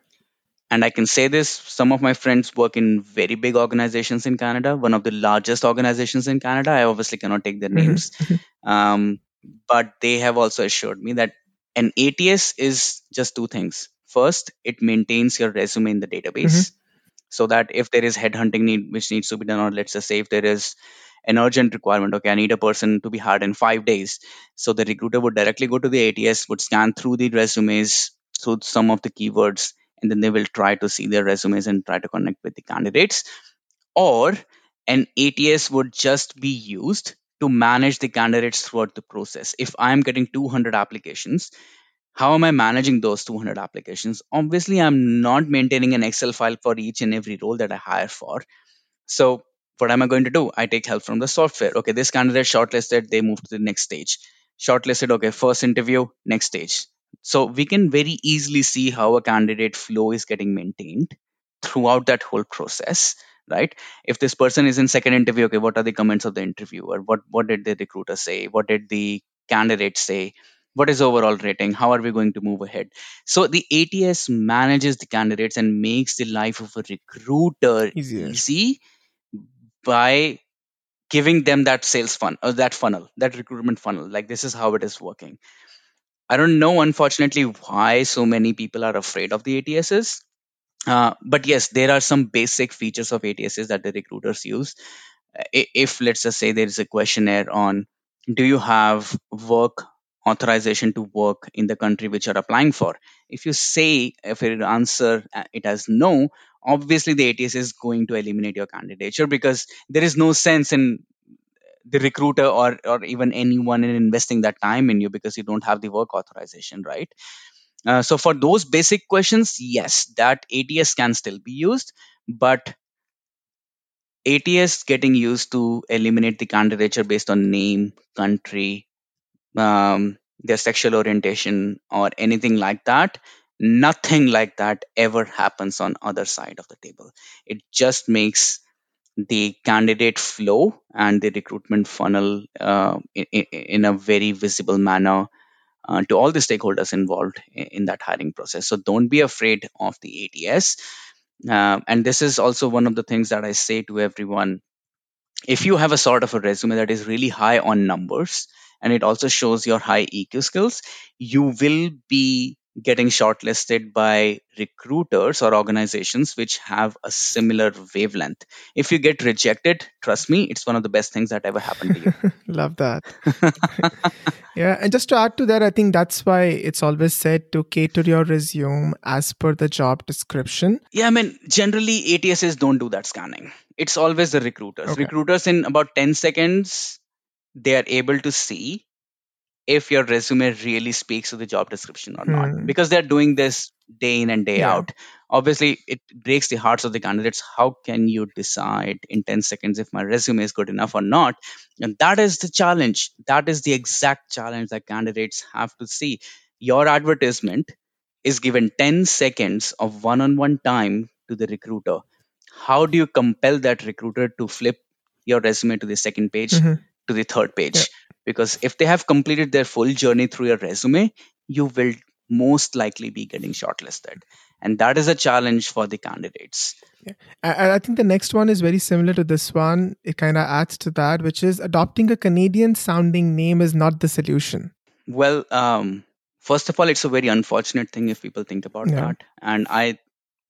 And I can say this, some of my friends work in very big organizations in Canada, one of the largest organizations in Canada. I obviously cannot take their names. Mm-hmm. Um, but they have also assured me that an A T S is just two things. First, it maintains your resume in the database mm-hmm. so that if there is headhunting need, which needs to be done, or let's just say if there is an urgent requirement. Okay, I need a person to be hired in five days. So the recruiter would directly go to the A T S, would scan through the resumes, through some of the keywords, and then they will try to see their resumes and try to connect with the candidates. Or an A T S would just be used to manage the candidates throughout the process. If I'm getting two hundred applications, how am I managing those two hundred applications? Obviously, I'm not maintaining an Excel file for each and every role that I hire for. So what am I going to do? I take help from the software. Okay, this candidate shortlisted, they move to the next stage. Shortlisted, okay, first interview, next stage. So we can very easily see how a candidate flow is getting maintained throughout that whole process, right? If this person is in second interview, okay, what are the comments of the interviewer? What what did the recruiter say? What did the candidate say? What is overall rating? How are we going to move ahead? So the A T S manages the candidates and makes the life of a recruiter Easier. easy. By giving them that sales funnel, or that funnel, that recruitment funnel, like this is how it is working. I don't know, unfortunately, why so many people are afraid of the A T Ss. Uh, but yes, there are some basic features of A T Ss that the recruiters use. If let's just say there is a questionnaire on, do you have work authorization to work in the country which you're applying for? If you say, if you answer it as no, obviously the A T S is going to eliminate your candidature because there is no sense in the recruiter or or even anyone in investing that time in you because you don't have the work authorization, right? Uh, so for those basic questions, yes, that A T S can still be used, but A T S getting used to eliminate the candidature based on name, country, um, their sexual orientation, or anything like that. Nothing like that ever happens on other side of the table. It just makes the candidate flow and the recruitment funnel uh, in, in a very visible manner uh, to all the stakeholders involved in that hiring process. So don't be afraid of the A T S. Uh, and this is also one of the things that I say to everyone. If you have a sort of a resume that is really high on numbers, and it also shows your high E Q skills, you will be getting shortlisted by recruiters or organizations which have a similar wavelength. If you get rejected, trust me, it's one of the best things that ever happened to you. Love that. Yeah. And just to add to that, I think that's why it's always said to cater your resume as per the job description. Yeah. I mean, generally A T Ss don't do that scanning. It's always the recruiters. Okay. Recruiters in about ten seconds, they are able to see if your resume really speaks to the job description or not, hmm. because they're doing this day in and day yeah. out. Obviously, it breaks the hearts of the candidates. How can you decide in ten seconds if my resume is good enough or not? And that is the challenge. That is the exact challenge that candidates have to see. Your advertisement is given ten seconds of one-on-one time to the recruiter. How do you compel that recruiter to flip your resume to the second page, mm-hmm. to the third page? Yeah. Because if they have completed their full journey through your resume, you will most likely be getting shortlisted. And that is a challenge for the candidates. Yeah. I, I think the next one is very similar to this one. It kind of adds to that, which is adopting a Canadian sounding name is not the solution. Well, um, first of all, it's a very unfortunate thing if people think about yeah. that. And I,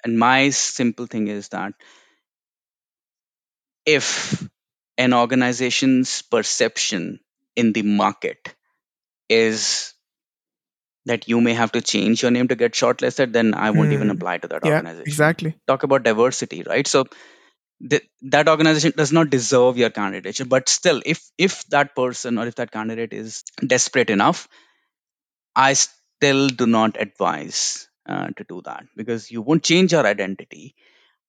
and my simple thing is that if an organization's perception in the market is that you may have to change your name to get shortlisted, then I won't mm. even apply to that yeah, organization. Exactly. Talk about diversity, right? So th- that organization does not deserve your candidature. But still, if if that person or if that candidate is desperate enough, I still do not advise uh, to do that, because you won't change your identity.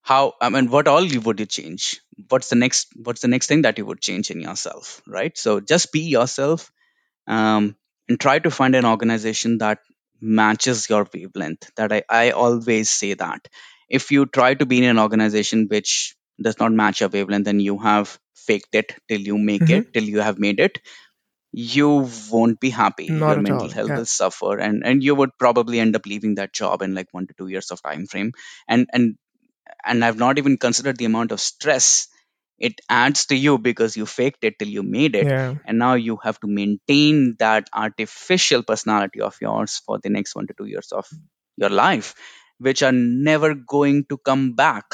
How, I mean, what all you would you change? What's the next, what's the next thing that you would change in yourself, right? So just be yourself um, and try to find an organization that matches your wavelength. That I, I always say that. If you try to be in an organization which does not match your wavelength, then you have faked it till you make mm-hmm. it, till you have made it. You won't be happy. Not your mental all. health yeah. will suffer, and, and you would probably end up leaving that job in like one to two years of time frame. And and And I've not even considered the amount of stress it adds to you, because you faked it till you made it. Yeah. And now you have to maintain that artificial personality of yours for the next one to two years of your life, which are never going to come back.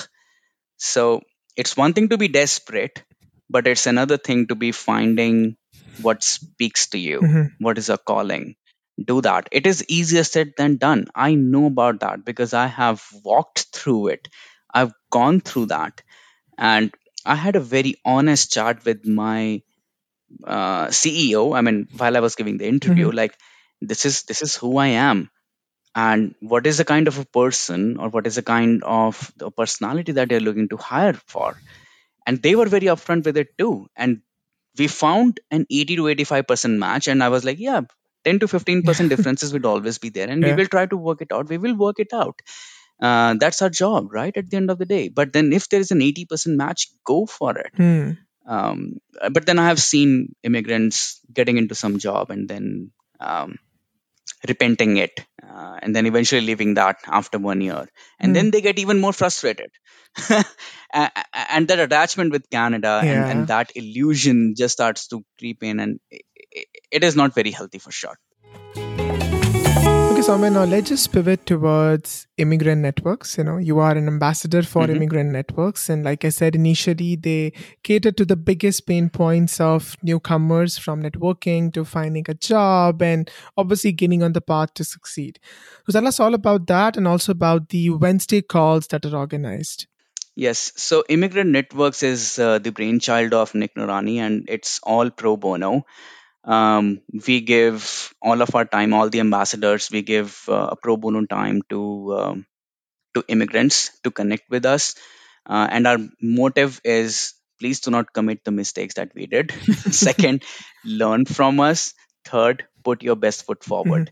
So it's one thing to be desperate, but it's another thing to be finding what speaks to you, mm-hmm. what is your calling. Do that. It is easier said than done. I know about that because I have walked through it. I've gone through that. And I had a very honest chat with my uh, C E O. I mean, while I was giving the interview, mm-hmm. like, this is this is who I am. And what is the kind of a person, or what is the kind of the personality that they're looking to hire for? And they were very upfront with it too. And we found an eighty to eighty-five percent match. And I was like, yeah, ten to fifteen percent differences would always be there. And yeah. we will try to work it out. We will work it out. Uh, that's our job, right? At the end of the day. But then if there is an eighty percent match, go for it. Mm. Um, but then I have seen immigrants getting into some job and then um, repenting it. Uh, and then eventually leaving that after one year. And mm. then they get even more frustrated. And that attachment with Canada yeah. and, and that illusion just starts to creep in. And it, it is not very healthy for sure. So now let's just pivot towards Immigrant Networks. You know, you are an ambassador for mm-hmm. Immigrant Networks. And like I said, initially, they cater to the biggest pain points of newcomers, from networking to finding a job and obviously getting on the path to succeed. So tell us all about that, and also about the Wednesday calls that are organized. Yes. So Immigrant Networks is uh, the brainchild of Nick Noorani, and it's all pro bono. Um, we give all of our time, all the ambassadors, we give uh, a pro bono time to um, to immigrants to connect with us. Uh, and our motive is please do not commit the mistakes that we did. Second, learn from us. Third, put your best foot forward.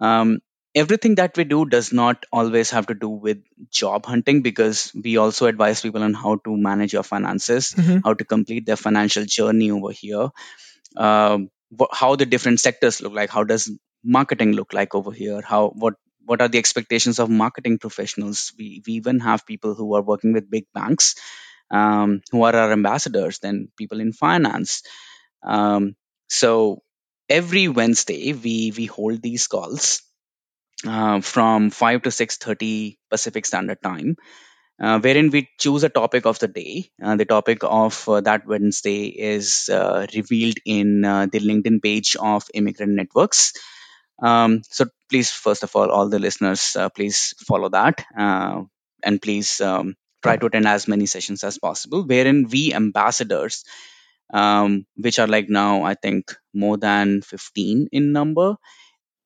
Mm-hmm. Um, everything that we do does not always have to do with job hunting, because we also advise people on how to manage your finances, mm-hmm. how to complete their financial journey over here, um, how the different sectors look like, how does marketing look like over here, how what what are the expectations of marketing professionals. We we even have people who are working with big banks, um, who are our ambassadors, then people in finance. Um, so every Wednesday we we hold these calls uh, from five to six thirty Pacific Standard Time, uh, wherein we choose a topic of the day. Uh, the topic of uh, that Wednesday is uh, revealed in uh, the LinkedIn page of Immigrant Networks. Um, so please, first of all, all the listeners, uh, please follow that, uh, and please um, try to attend as many sessions as possible, wherein we ambassadors, um, which are like now, I think, more than fifteen in number.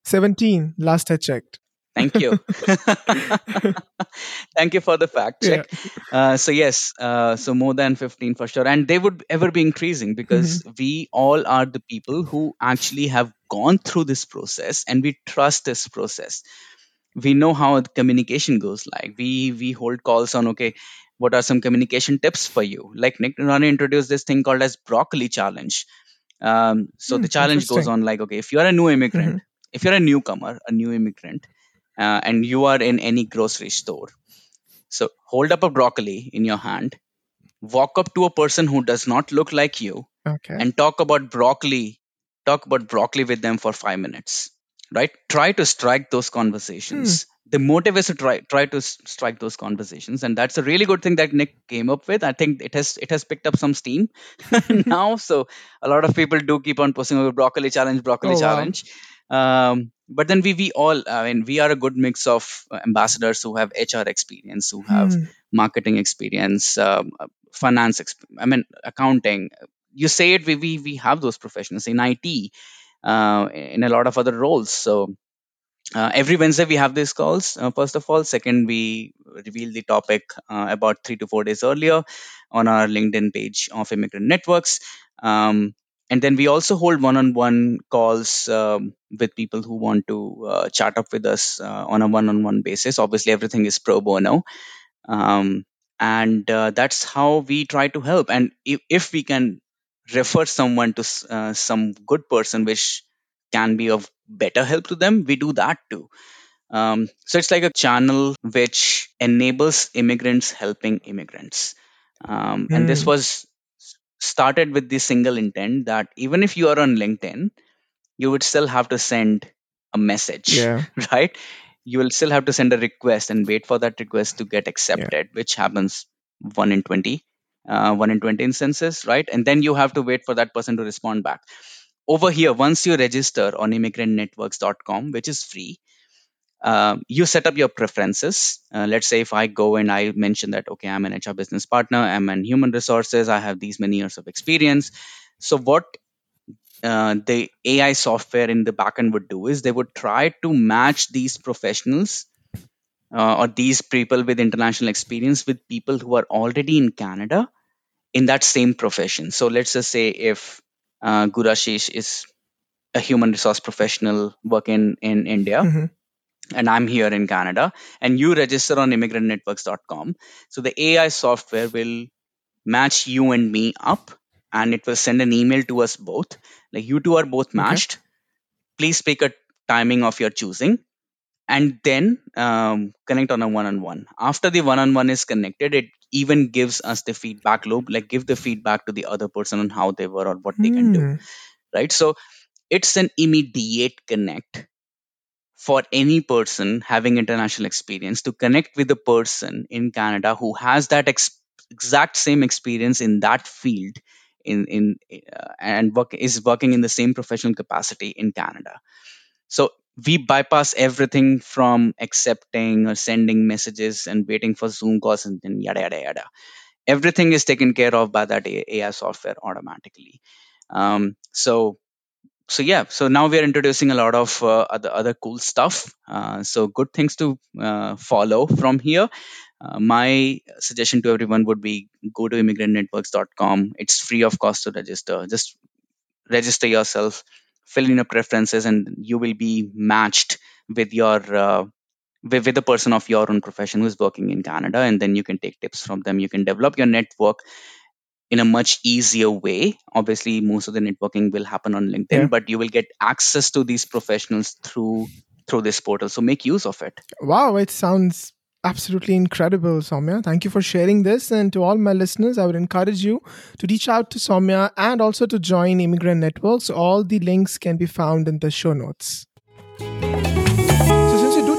seventeen, last I checked. Thank you. Thank you for the fact check. Yeah. Uh, so yes, uh, so more than fifteen for sure. And they would ever be increasing, because mm-hmm. we all are the people who actually have gone through this process, and we trust this process. We know how the communication goes like. We we hold calls on, okay, what are some communication tips for you? Like Nick Noorani introduced this thing called as broccoli challenge. Um, so mm, the challenge goes on like, okay, if you're a new immigrant, mm-hmm. if you're a newcomer, a new immigrant, Uh, and you are in any grocery store. So hold up a broccoli in your hand, walk up to a person who does not look like you, okay. and talk about broccoli, talk about broccoli with them for five minutes, right? Try to strike those conversations. Hmm. The motive is to try, try to strike those conversations. And that's a really good thing that Nick came up with. I think it has, it has picked up some steam now. So a lot of people do keep on posting over broccoli challenge, broccoli oh, challenge. Wow. Um, But then we we all, I mean, we are a good mix of ambassadors who have H R experience, who have mm. marketing experience, um, finance, exp- I mean, accounting. You say it, we we we have those professionals in I T, uh, in a lot of other roles. So uh, every Wednesday we have these calls, uh, first of all. Second, we reveal the topic uh, about three to four days earlier on our LinkedIn page of Immigrant Networks. Um, And then we also hold one-on-one calls um, with people who want to uh, chat up with us uh, on a one-on-one basis. Obviously, everything is pro bono. Um, and uh, that's how we try to help. And if, if we can refer someone to uh, some good person, which can be of better help to them, we do that too. Um, so it's like a channel which enables immigrants helping immigrants. Um, mm. And this was started with the single intent that even if you are on LinkedIn, you would still have to send a message, yeah. right? You will still have to send a request and wait for that request to get accepted, yeah. which happens one in twenty, uh, one in twenty instances, right? And then you have to wait for that person to respond back. Over here, once you register on immigrant networks dot com, which is free, Uh, you set up your preferences. Uh, let's say if I go and I mention that, okay, I'm an H R business partner, I'm in human resources, I have these many years of experience. So what uh, the A I software in the backend would do is they would try to match these professionals uh, or these people with international experience with people who are already in Canada in that same profession. So let's just say if uh, Gurasis is a human resource professional working in India, mm-hmm. and I'm here in Canada, and you register on immigrant networks dot com. So the A I software will match you and me up, and it will send an email to us both. Like, you two are both matched. Okay. Please pick a timing of your choosing, and then um, connect on a one-on-one. After the one-on-one is connected, it even gives us the feedback loop, like give the feedback to the other person on how they were or what they mm. can do, right? So it's an immediate connect for any person having international experience to connect with a person in Canada who has that ex- exact same experience in that field in, in uh, and work, is working in the same professional capacity in Canada. So we bypass everything from accepting or sending messages and waiting for Zoom calls and then yada, yada, yada. Everything is taken care of by that A I software automatically. Um, so So yeah, so now we are introducing a lot of uh, other other cool stuff. Uh, so good things to uh, follow from here. Uh, my suggestion to everyone would be go to immigrant networks dot com. It's free of cost to register. Just register yourself, fill in your preferences, and you will be matched with your uh, with, with a person of your own profession who's working in Canada, and then you can take tips from them. You can develop your network in a much easier way. Obviously, most of the networking will happen on LinkedIn, yeah. but you will get access to these professionals through through this portal. So make use of it. Wow, it sounds absolutely incredible, Soumya. Thank you for sharing this. And to all my listeners, I would encourage you to reach out to Soumya and also to join Immigrant Networks. All the links can be found in the show notes.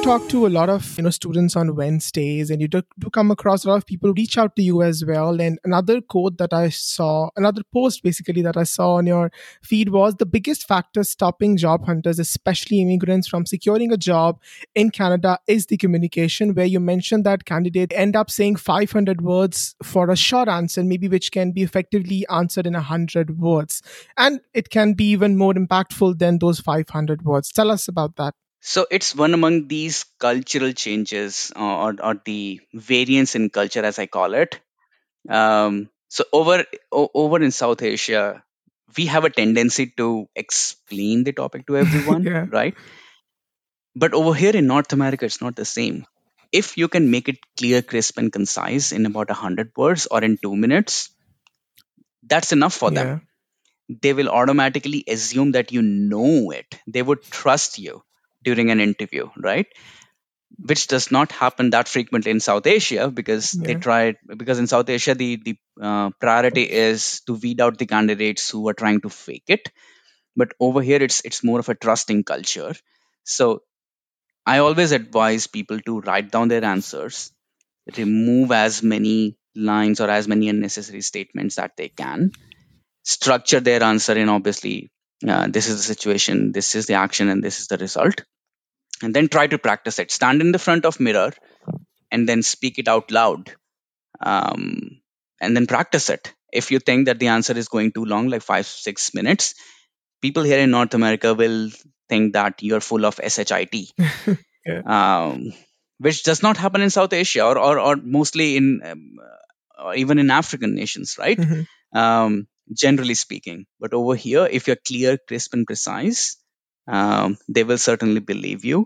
Talk to a lot of you know students on Wednesdays, and you do, do come across a lot of people who reach out to you as well. And another quote that I saw, another post basically that I saw on your feed was, the biggest factor stopping job hunters, especially immigrants, from securing a job in Canada is the communication, where you mentioned that candidates end up saying five hundred words for a short answer, maybe which can be effectively answered in one hundred words. And it can be even more impactful than those five hundred words. Tell us about that. So it's one among these cultural changes, or, or the variance in culture, as I call it. Um, so over over in South Asia, we have a tendency to explain the topic to everyone, yeah. right? But over here in North America, it's not the same. If you can make it clear, crisp, and concise in about one hundred words or in two minutes, that's enough for yeah. them. They will automatically assume that you know it. They would trust you during an interview, right? Which does not happen that frequently in South Asia, because yeah. they try, because in South Asia, the, the uh, priority is to weed out the candidates who are trying to fake it. But over here, it's it's more of a trusting culture. So I always advise people to write down their answers, remove as many lines or as many unnecessary statements that they can, structure their answer in, obviously, uh, this is the situation, this is the action, and this is the result. And then try to practice it. Stand in the front of mirror and then speak it out loud. Um, and then practice it. If you think that the answer is going too long, like five, six minutes, people here in North America will think that you're full of shit, yeah. um, which does not happen in South Asia, or or, or mostly in um, or even in African nations, right? Mm-hmm. Um, generally speaking. But over here, if you're clear, crisp, and precise, Um, they will certainly believe you,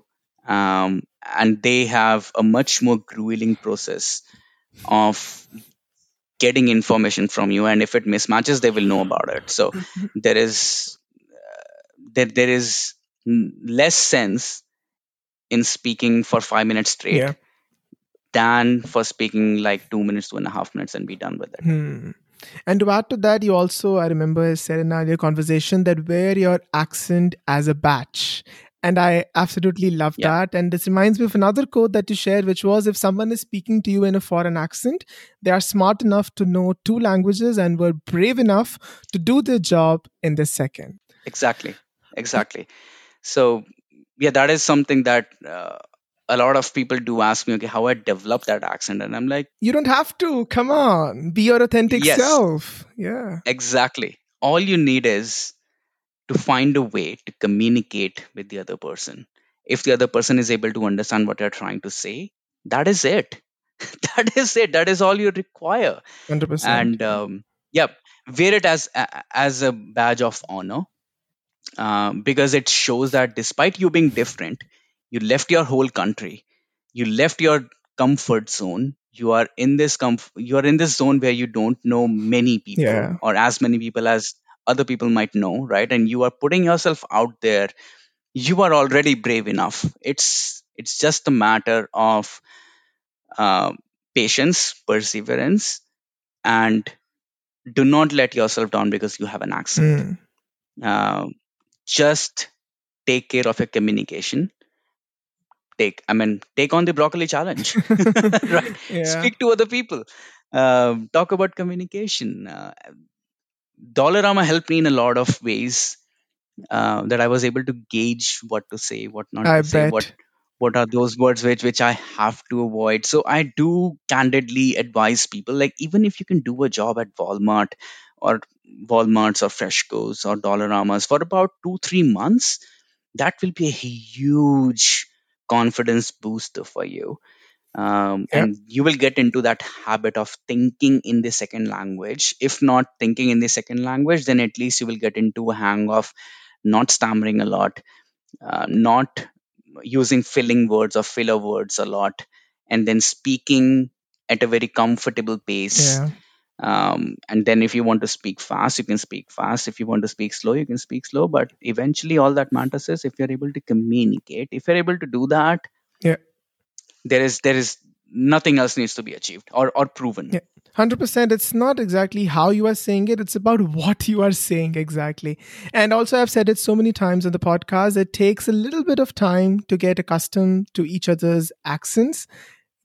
um, and they have a much more grueling process of getting information from you. And if it mismatches, they will know about it. So there is uh, there there is less sense in speaking for five minutes straight yeah. than for speaking like two minutes, two and a half minutes, and be done with it. Hmm. And to add to that, you also, I remember, said in earlier conversation that wear your accent as a badge. And I absolutely love yeah. that. And this reminds me of another quote that you shared, which was, if someone is speaking to you in a foreign accent, they are smart enough to know two languages and were brave enough to do their job in the second. Exactly. Exactly. So, yeah, that is something that... Uh, a lot of people do ask me, okay, how I develop that accent. And I'm like, you don't have to. Come on. Be your authentic yes, self. Yeah. Exactly. All you need is to find a way to communicate with the other person. If the other person is able to understand what you're trying to say, that is it. that is it. That is all you require. one hundred percent. And um, yeah, wear it as, as a badge of honor, uh, because it shows that despite you being different, you left your whole country. You left your comfort zone. You are in this comf- You are in this zone where you don't know many people yeah. or as many people as other people might know, right? And you are putting yourself out there. You are already brave enough. It's it's just a matter of uh, patience, perseverance, and do not let yourself down because you have an accent. Mm. Uh, just take care of your communication. Take, I mean, take on the broccoli challenge, right? Yeah. Speak to other people, uh, talk about communication. Uh, Dollarama helped me in a lot of ways uh, that I was able to gauge what to say, what not I to bet. say, what what are those words which which I have to avoid. So I do candidly advise people, like even if you can do a job at Walmart or Walmart's or Freshco's or Dollarama's for about two, three months, that will be a huge confidence booster for you. Um, yeah. And you will get into that habit of thinking in the second language. If not thinking in the second language, then at least you will get into a hang of not stammering a lot, uh, not using filling words or filler words a lot, and then speaking at a very comfortable pace. Yeah. Um, and then if you want to speak fast, you can speak fast. If you want to speak slow, you can speak slow. But eventually all that matters is if you're able to communicate, if you're able to do that, yeah. there is there is nothing else needs to be achieved or, or proven. Yeah. one hundred percent. It's not exactly how you are saying it. It's about what you are saying exactly. And also, I've said it so many times on the podcast, it takes a little bit of time to get accustomed to each other's accents.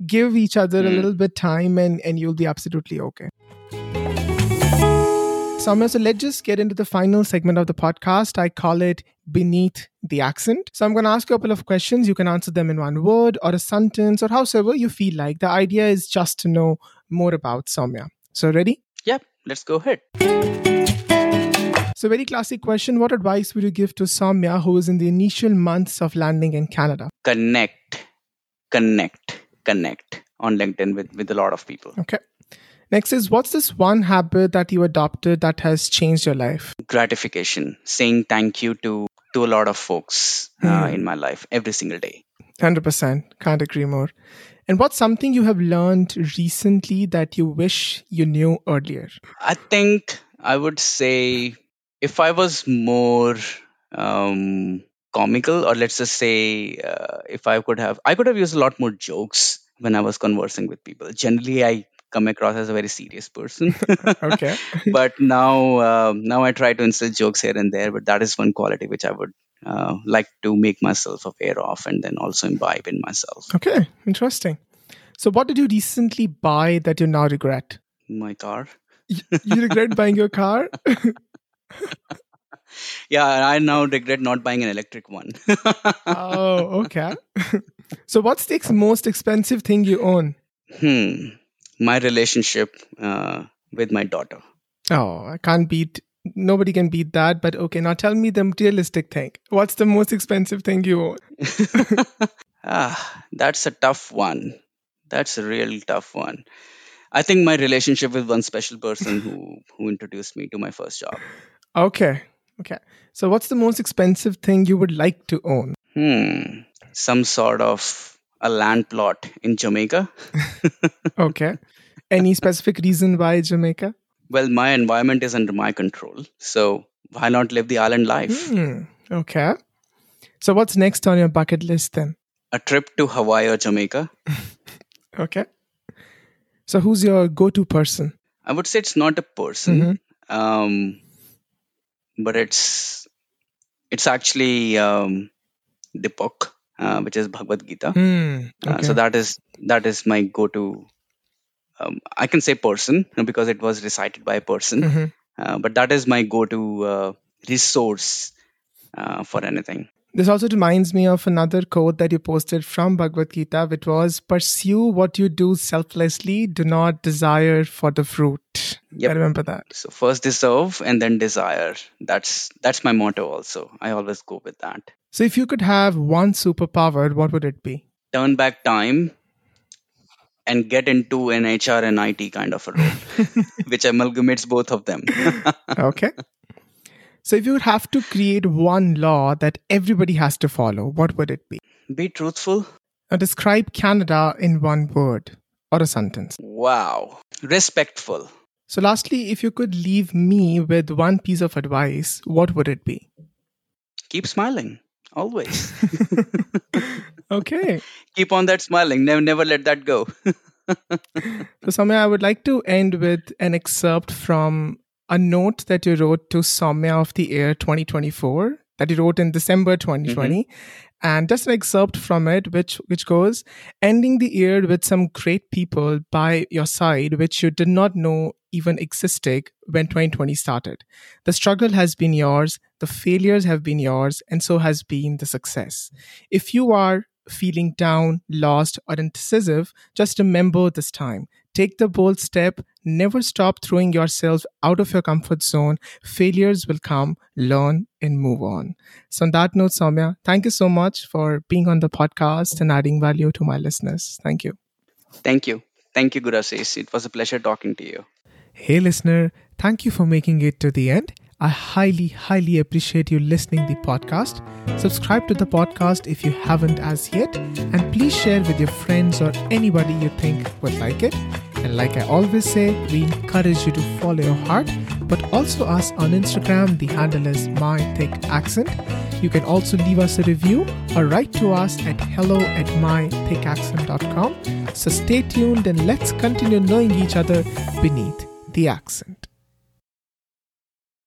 Give each other mm. a little bit time and, and you'll be absolutely okay. Soumya, so let's just get into the final segment of the podcast. I call it Beneath the Accent. So I'm going to ask you a couple of questions. You can answer them in one word or a sentence or however you feel like. The idea is just to know more about Soumya. So ready? Yep, let's go ahead. So very classic question. What advice would you give to Soumya who is in the initial months of landing in Canada? Connect, connect, connect on LinkedIn with, with a lot of people. Okay. Next is, what's this one habit that you adopted that has changed your life? Gratification. Saying thank you to, to a lot of folks mm. uh, in my life every single day. one hundred percent. Can't agree more. And what's something you have learned recently that you wish you knew earlier? I think I would say if I was more um, comical, or let's just say uh, if I could have, I could have used a lot more jokes when I was conversing with people. Generally, I come across as a very serious person. Okay. But now, uh, now I try to instill jokes here and there. But that is one quality which I would uh, like to make myself aware of, and then also imbibe in myself. Okay, interesting. So, what did you recently buy that you now regret? My car. You, you regret buying your car? Yeah, I now regret not buying an electric one. Oh, okay. So, what's the ex- most expensive thing you own? Hmm. My relationship uh, with my daughter. Oh, I can't beat, nobody can beat that. But okay, now tell me the materialistic thing. What's the most expensive thing you own? ah, that's a tough one. That's a real tough one. I think my relationship with one special person who, who introduced me to my first job. Okay. Okay. So what's the most expensive thing you would like to own? Hmm. Some sort of a land plot in Jamaica. Okay. Any specific reason why Jamaica? Well, my environment is under my control. So why not live the island life? Hmm. Okay. So what's next on your bucket list then? A trip to Hawaii or Jamaica. Okay. So who's your go-to person? I would say it's not a person. Mm-hmm. Um, but it's, it's actually um, Deepak. Uh, which is Bhagavad Gita. Mm, okay. uh, so that is that is my go-to. Um, I can say person because it was recited by a person, mm-hmm. uh, but that is my go-to uh, resource uh, for anything. This also reminds me of another quote that you posted from Bhagavad Gita, which was, pursue what you do selflessly, do not desire for the fruit. Yep. I remember that. So first deserve and then desire. That's that's my motto also. I always go with that. So if you could have one superpower, what would it be? Turn back time and get into an H R and I T kind of a role, which amalgamates both of them. Okay. So if you would have to create one law that everybody has to follow, what would it be? Be truthful. Now describe Canada in one word or a sentence. Wow. Respectful. So lastly, if you could leave me with one piece of advice, what would it be? Keep smiling. Always. Okay. Keep on that smiling. Never, never let that go. So, Soumya, I would like to end with an excerpt from a note that you wrote to Soumya of the Year twenty twenty-four that you wrote in December twenty twenty. Mm-hmm. And just an excerpt from it, which which goes, ending the year with some great people by your side, which you did not know even existed when twenty twenty started. The struggle has been yours, the failures have been yours, and so has been the success. If you are feeling down, lost, or indecisive, just remember this time. Take the bold step. Never stop throwing yourself out of your comfort zone. Failures will come. Learn and move on. So on that note, Soumya, thank you so much for being on the podcast and adding value to my listeners. Thank you. Thank you. Thank you, Gurasis. It was a pleasure talking to you. Hey, listener. Thank you for making it to the end. I highly, highly appreciate you listening to the podcast. Subscribe to the podcast if you haven't as yet. And please share with your friends or anybody you think would like it. And like I always say, we encourage you to follow your heart, but also us on Instagram. The handle is My Thick Accent. You can also leave us a review or write to us at hello at my thick accent dot com. So stay tuned and let's continue knowing each other beneath the accent.